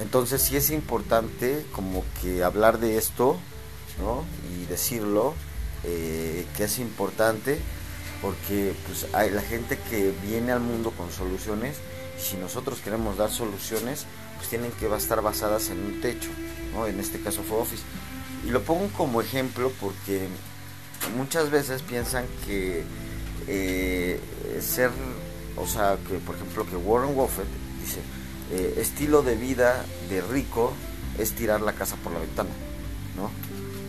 Entonces sí es importante como que hablar de esto, ¿no? Y decirlo, eh, que es importante, porque pues hay la gente que viene al mundo con soluciones. Si nosotros queremos dar soluciones, pues tienen que estar basadas en un techo, ¿no? En este caso fue Office. Y lo pongo como ejemplo porque muchas veces piensan que eh, ser, o sea, que por ejemplo que Warren Buffett dice, eh, estilo de vida de rico es tirar la casa por la ventana, ¿no?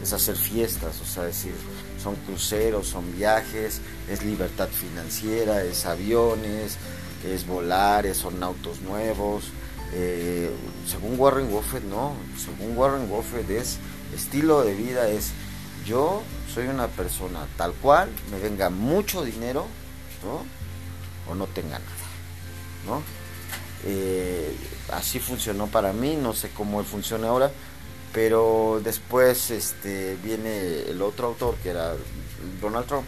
Es hacer fiestas, o sea, es decir, son cruceros, son viajes, es libertad financiera, es aviones, es volar, es, son autos nuevos. Eh, según Warren Buffett, no, según Warren Buffett es estilo de vida, es yo soy una persona tal cual, me venga mucho dinero, ¿no? O no tenga nada, ¿no? Eh, así funcionó para mí, no sé cómo funciona ahora, pero después este, viene el otro autor que era Donald Trump,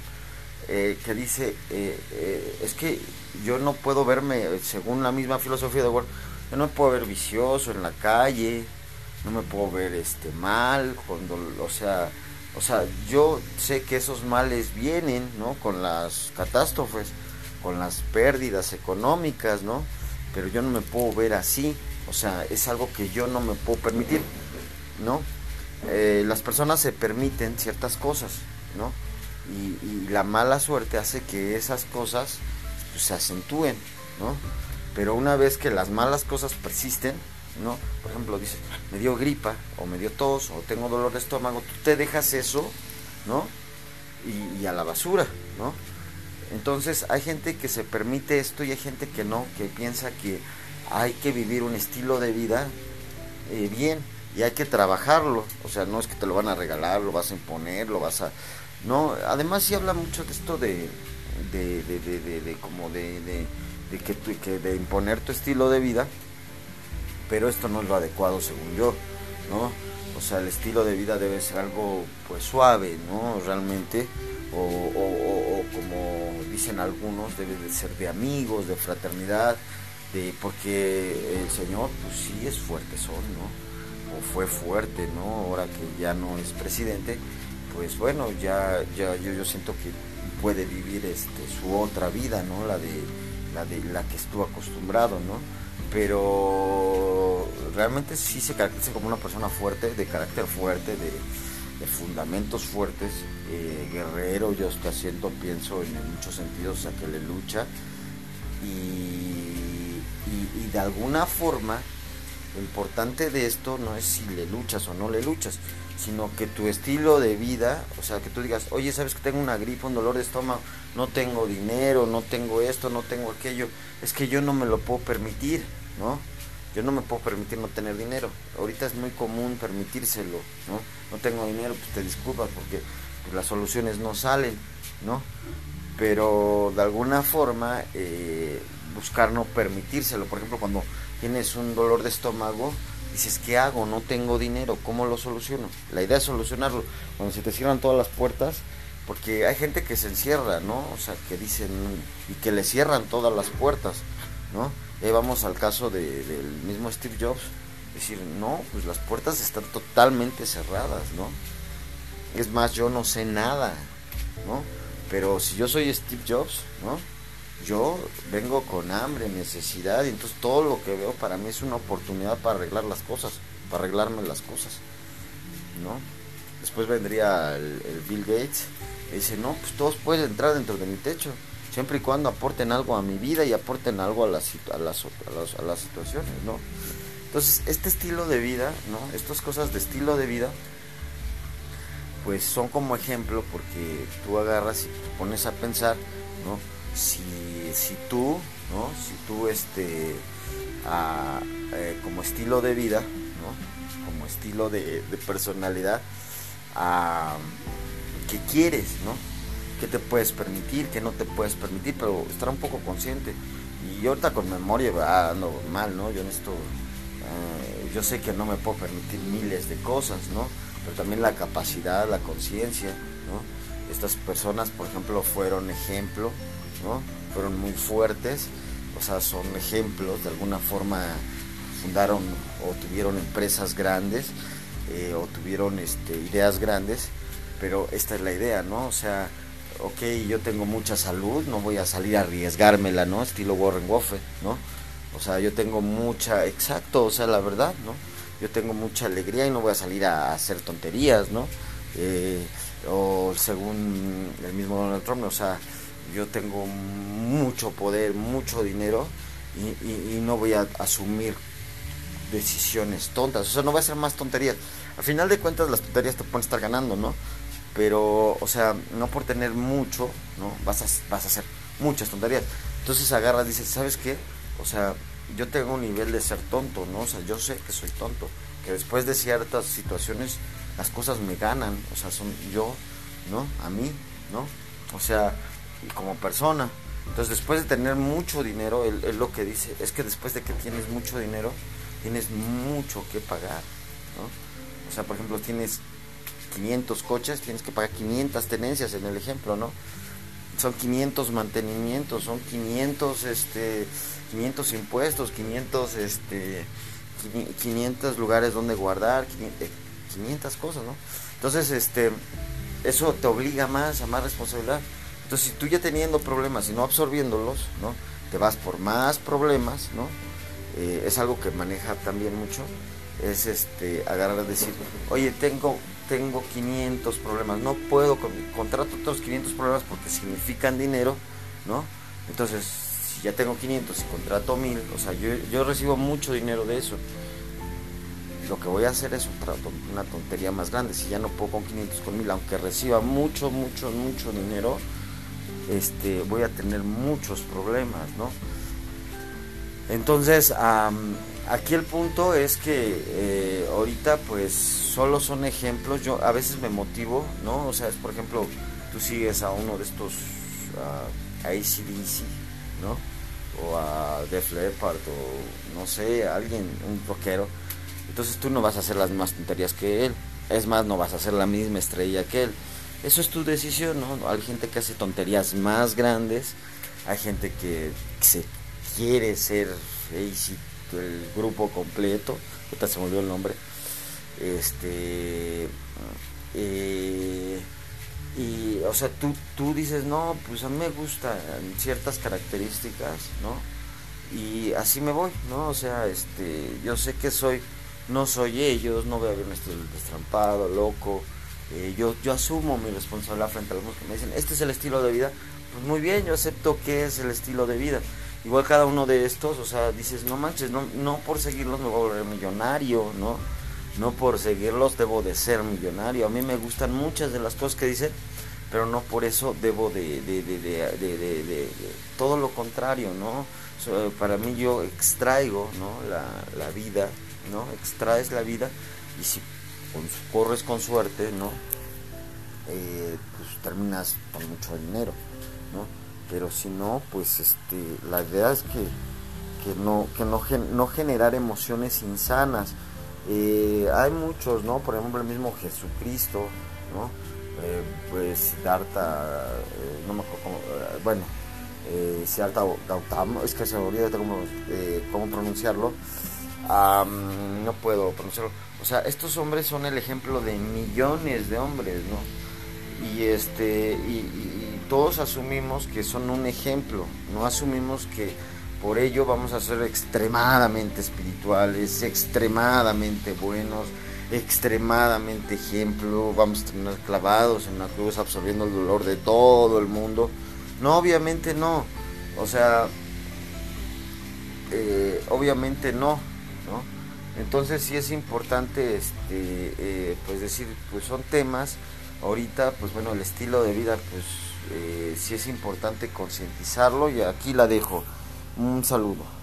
eh, que dice, eh, eh, es que yo no puedo verme, según la misma filosofía de Warren, yo no me puedo ver vicioso en la calle, no me puedo ver este mal, cuando, o sea, o sea, yo sé que esos males vienen, ¿no? Con las catástrofes, con las pérdidas económicas, ¿no? Pero yo no me puedo ver así, o sea, es algo que yo no me puedo permitir, ¿no? Eh, las personas se permiten ciertas cosas, ¿no? Y, y la mala suerte hace que esas cosas pues, se acentúen, ¿no? Pero una vez que las malas cosas persisten, ¿no? Por ejemplo, dices, me dio gripa, o me dio tos, o tengo dolor de estómago, tú te dejas eso, ¿no? Y, y a la basura, ¿no? Entonces hay gente que se permite esto y hay gente que no, que piensa que hay que vivir un estilo de vida eh, bien y hay que trabajarlo, o sea, no es que te lo van a regalar, lo vas a imponer, lo vas a... No, además sí habla mucho de esto de... de, de, de, de, de como de... de, de que, tu, que de imponer tu estilo de vida, pero esto no es lo adecuado según yo, ¿no? O sea, el estilo de vida debe ser algo pues suave, ¿no? Realmente, o, o, o, o como dicen algunos, debe de ser de amigos, de fraternidad, de porque el señor pues sí es fuerte son, ¿no? O fue fuerte, ¿no? Ahora que ya no es presidente, pues bueno, ya, ya yo, yo siento que puede vivir este su otra vida, ¿no? La de la de la que estuvo acostumbrado, ¿no? Pero realmente sí se caracteriza como una persona fuerte, de carácter fuerte, de, de fundamentos fuertes, eh, guerrero, yo estoy haciendo, pienso en muchos sentidos, o sea, que le lucha y, y, y de alguna forma lo importante de esto no es si le luchas o no le luchas, sino que tu estilo de vida, o sea, que tú digas, oye, sabes que tengo una gripa, un dolor de estómago, no tengo dinero, no tengo esto, no tengo aquello, es que yo no me lo puedo permitir, ¿no? Yo no me puedo permitir no tener dinero, ahorita es muy común permitírselo, ¿no? No tengo dinero, pues te disculpas porque pues, las soluciones no salen, ¿no? Pero de alguna forma eh, buscar no permitírselo, por ejemplo, cuando tienes un dolor de estómago, dices, ¿qué hago? No tengo dinero, ¿cómo lo soluciono? La idea es solucionarlo, cuando se te cierran todas las puertas, porque hay gente que se encierra, ¿no? O sea, que dicen, y que le cierran todas las puertas, ¿no? Y vamos al caso de, del mismo Steve Jobs, decir, no, pues las puertas están totalmente cerradas, ¿no? Es más, yo no sé nada, ¿no? Pero si yo soy Steve Jobs, ¿no? Yo vengo con hambre, necesidad, y entonces todo lo que veo para mí es una oportunidad para arreglar las cosas, para arreglarme las cosas, ¿no? Después vendría el, el Bill Gates y dice, no, pues todos pueden entrar dentro de mi techo, siempre y cuando aporten algo a mi vida y aporten algo a las, a las, a las, a las situaciones, ¿no? Entonces, este estilo de vida, ¿no? Estas cosas de estilo de vida, pues son como ejemplo porque tú agarras y te pones a pensar, ¿no? Si, si tú, ¿no? Si tú, este, a, eh, como estilo de vida, ¿no? Como estilo de, de personalidad, a, ¿qué quieres, no? ¿Qué te puedes permitir, qué no te puedes permitir? Pero estar un poco consciente. Y yo ahorita con memoria ah, ando mal, ¿no? Yo en esto, eh, yo sé que no me puedo permitir miles de cosas, ¿no? Pero también la capacidad, la conciencia, ¿no? Estas personas, por ejemplo, fueron ejemplo, ¿no? Fueron muy fuertes, o sea, son ejemplos de alguna forma fundaron o tuvieron empresas grandes eh, o tuvieron este, ideas grandes, pero esta es la idea, ¿no? O sea, ok, yo tengo mucha salud, no voy a salir a arriesgármela, ¿no? Estilo Warren Buffett, ¿no? O sea, yo tengo mucha, exacto, o sea, la verdad, ¿no? Yo tengo mucha alegría y no voy a salir a hacer tonterías, ¿no? Eh, o según el mismo Donald Trump, o sea, yo tengo mucho poder, mucho dinero y, y, y no voy a asumir decisiones tontas, o sea, no voy a hacer más tonterías. Al final de cuentas, las tonterías te pueden estar ganando, ¿no? Pero, o sea, no por tener mucho, ¿no? Vas a, vas a hacer muchas tonterías. Entonces agarras, dices, ¿sabes qué? O sea, yo tengo un nivel de ser tonto, ¿no? O sea, yo sé que soy tonto, que después de ciertas situaciones las cosas me ganan, o sea, son yo, ¿no? A mí, ¿no? O sea, como persona. Entonces, después de tener mucho dinero, él, él lo que dice es que después de que tienes mucho dinero, tienes mucho que pagar, ¿no? O sea, por ejemplo, tienes quinientos coches, tienes que pagar quinientas tenencias en el ejemplo, ¿no? Son quinientos mantenimientos, son quinientos este quinientos impuestos, quinientos este quinientos lugares donde guardar, quinientas cosas, ¿no? Entonces, este eso te obliga más a más responsabilidad. Entonces, si tú ya teniendo problemas y no absorbiéndolos, ¿no? Te vas por más problemas, ¿no? Eh, es algo que maneja también mucho, es este agarrar y decir, "Oye, tengo tengo quinientos problemas, no puedo, contrato otros quinientos problemas porque significan dinero, ¿no? Entonces, si ya tengo quinientos y contrato mil, o sea, yo, yo recibo mucho dinero de eso. Lo que voy a hacer es una tontería más grande. Si ya no puedo con quinientos, con mil, aunque reciba mucho, mucho, mucho dinero, este, voy a tener muchos problemas, ¿no? Entonces, um, aquí el punto es que eh, ahorita pues solo son ejemplos. Yo a veces me motivo, ¿no? O sea, es por ejemplo, tú sigues a uno de estos uh, A C D C, ¿no? O a Def Leppard, o no sé, alguien, un rockero. Entonces tú no vas a hacer las mismas tonterías que él. Es más, no vas a ser la misma estrella que él. Eso es tu decisión, ¿no? Hay gente que hace tonterías más grandes. Hay gente que se quiere ser A C D C, el grupo completo, ahorita se me olvidó el nombre, este eh, y o sea tú tú dices, no, pues a mí me gustan ciertas características, ¿no? Y así me voy, ¿no? O sea, este yo sé que soy, no soy ellos, no voy a verme destrampado, loco, eh, yo, yo asumo mi responsabilidad frente a los que me dicen, este es el estilo de vida, pues muy bien, yo acepto que es el estilo de vida. Igual cada uno de estos, o sea, dices, no manches, no, no por seguirlos me voy a volver millonario, ¿no? No por seguirlos debo de ser millonario. A mí me gustan muchas de las cosas que dicen, pero no por eso debo de, de, de, de, de, de, de todo lo contrario, ¿no? O sea, para mí yo extraigo, ¿no? La, la vida, ¿no? Extraes la vida y si corres con suerte, ¿no? Eh, pues terminas con mucho dinero, ¿no? Pero si no, pues este la idea es que, que, no, que no, gen, no generar emociones insanas. Eh, hay muchos, ¿no? Por ejemplo, el mismo Jesucristo, ¿no? Eh, pues Siddhartha, eh, no me acuerdo cómo, eh, bueno, eh, Siddhartha Gautama, es que se me olvidó cómo, eh, cómo pronunciarlo, um, no puedo pronunciarlo. O sea, estos hombres son el ejemplo de millones de hombres, ¿no? Y este... y, y todos asumimos que son un ejemplo, no asumimos que por ello vamos a ser extremadamente espirituales, extremadamente buenos, extremadamente ejemplo, vamos a terminar clavados en una cruz absorbiendo el dolor de todo el mundo. No, obviamente no, o sea, eh, obviamente no, ¿no? Entonces sí es importante este, eh, pues decir, pues son temas, ahorita pues bueno, el estilo de vida pues Eh, sí es importante concientizarlo y aquí la dejo. Un saludo.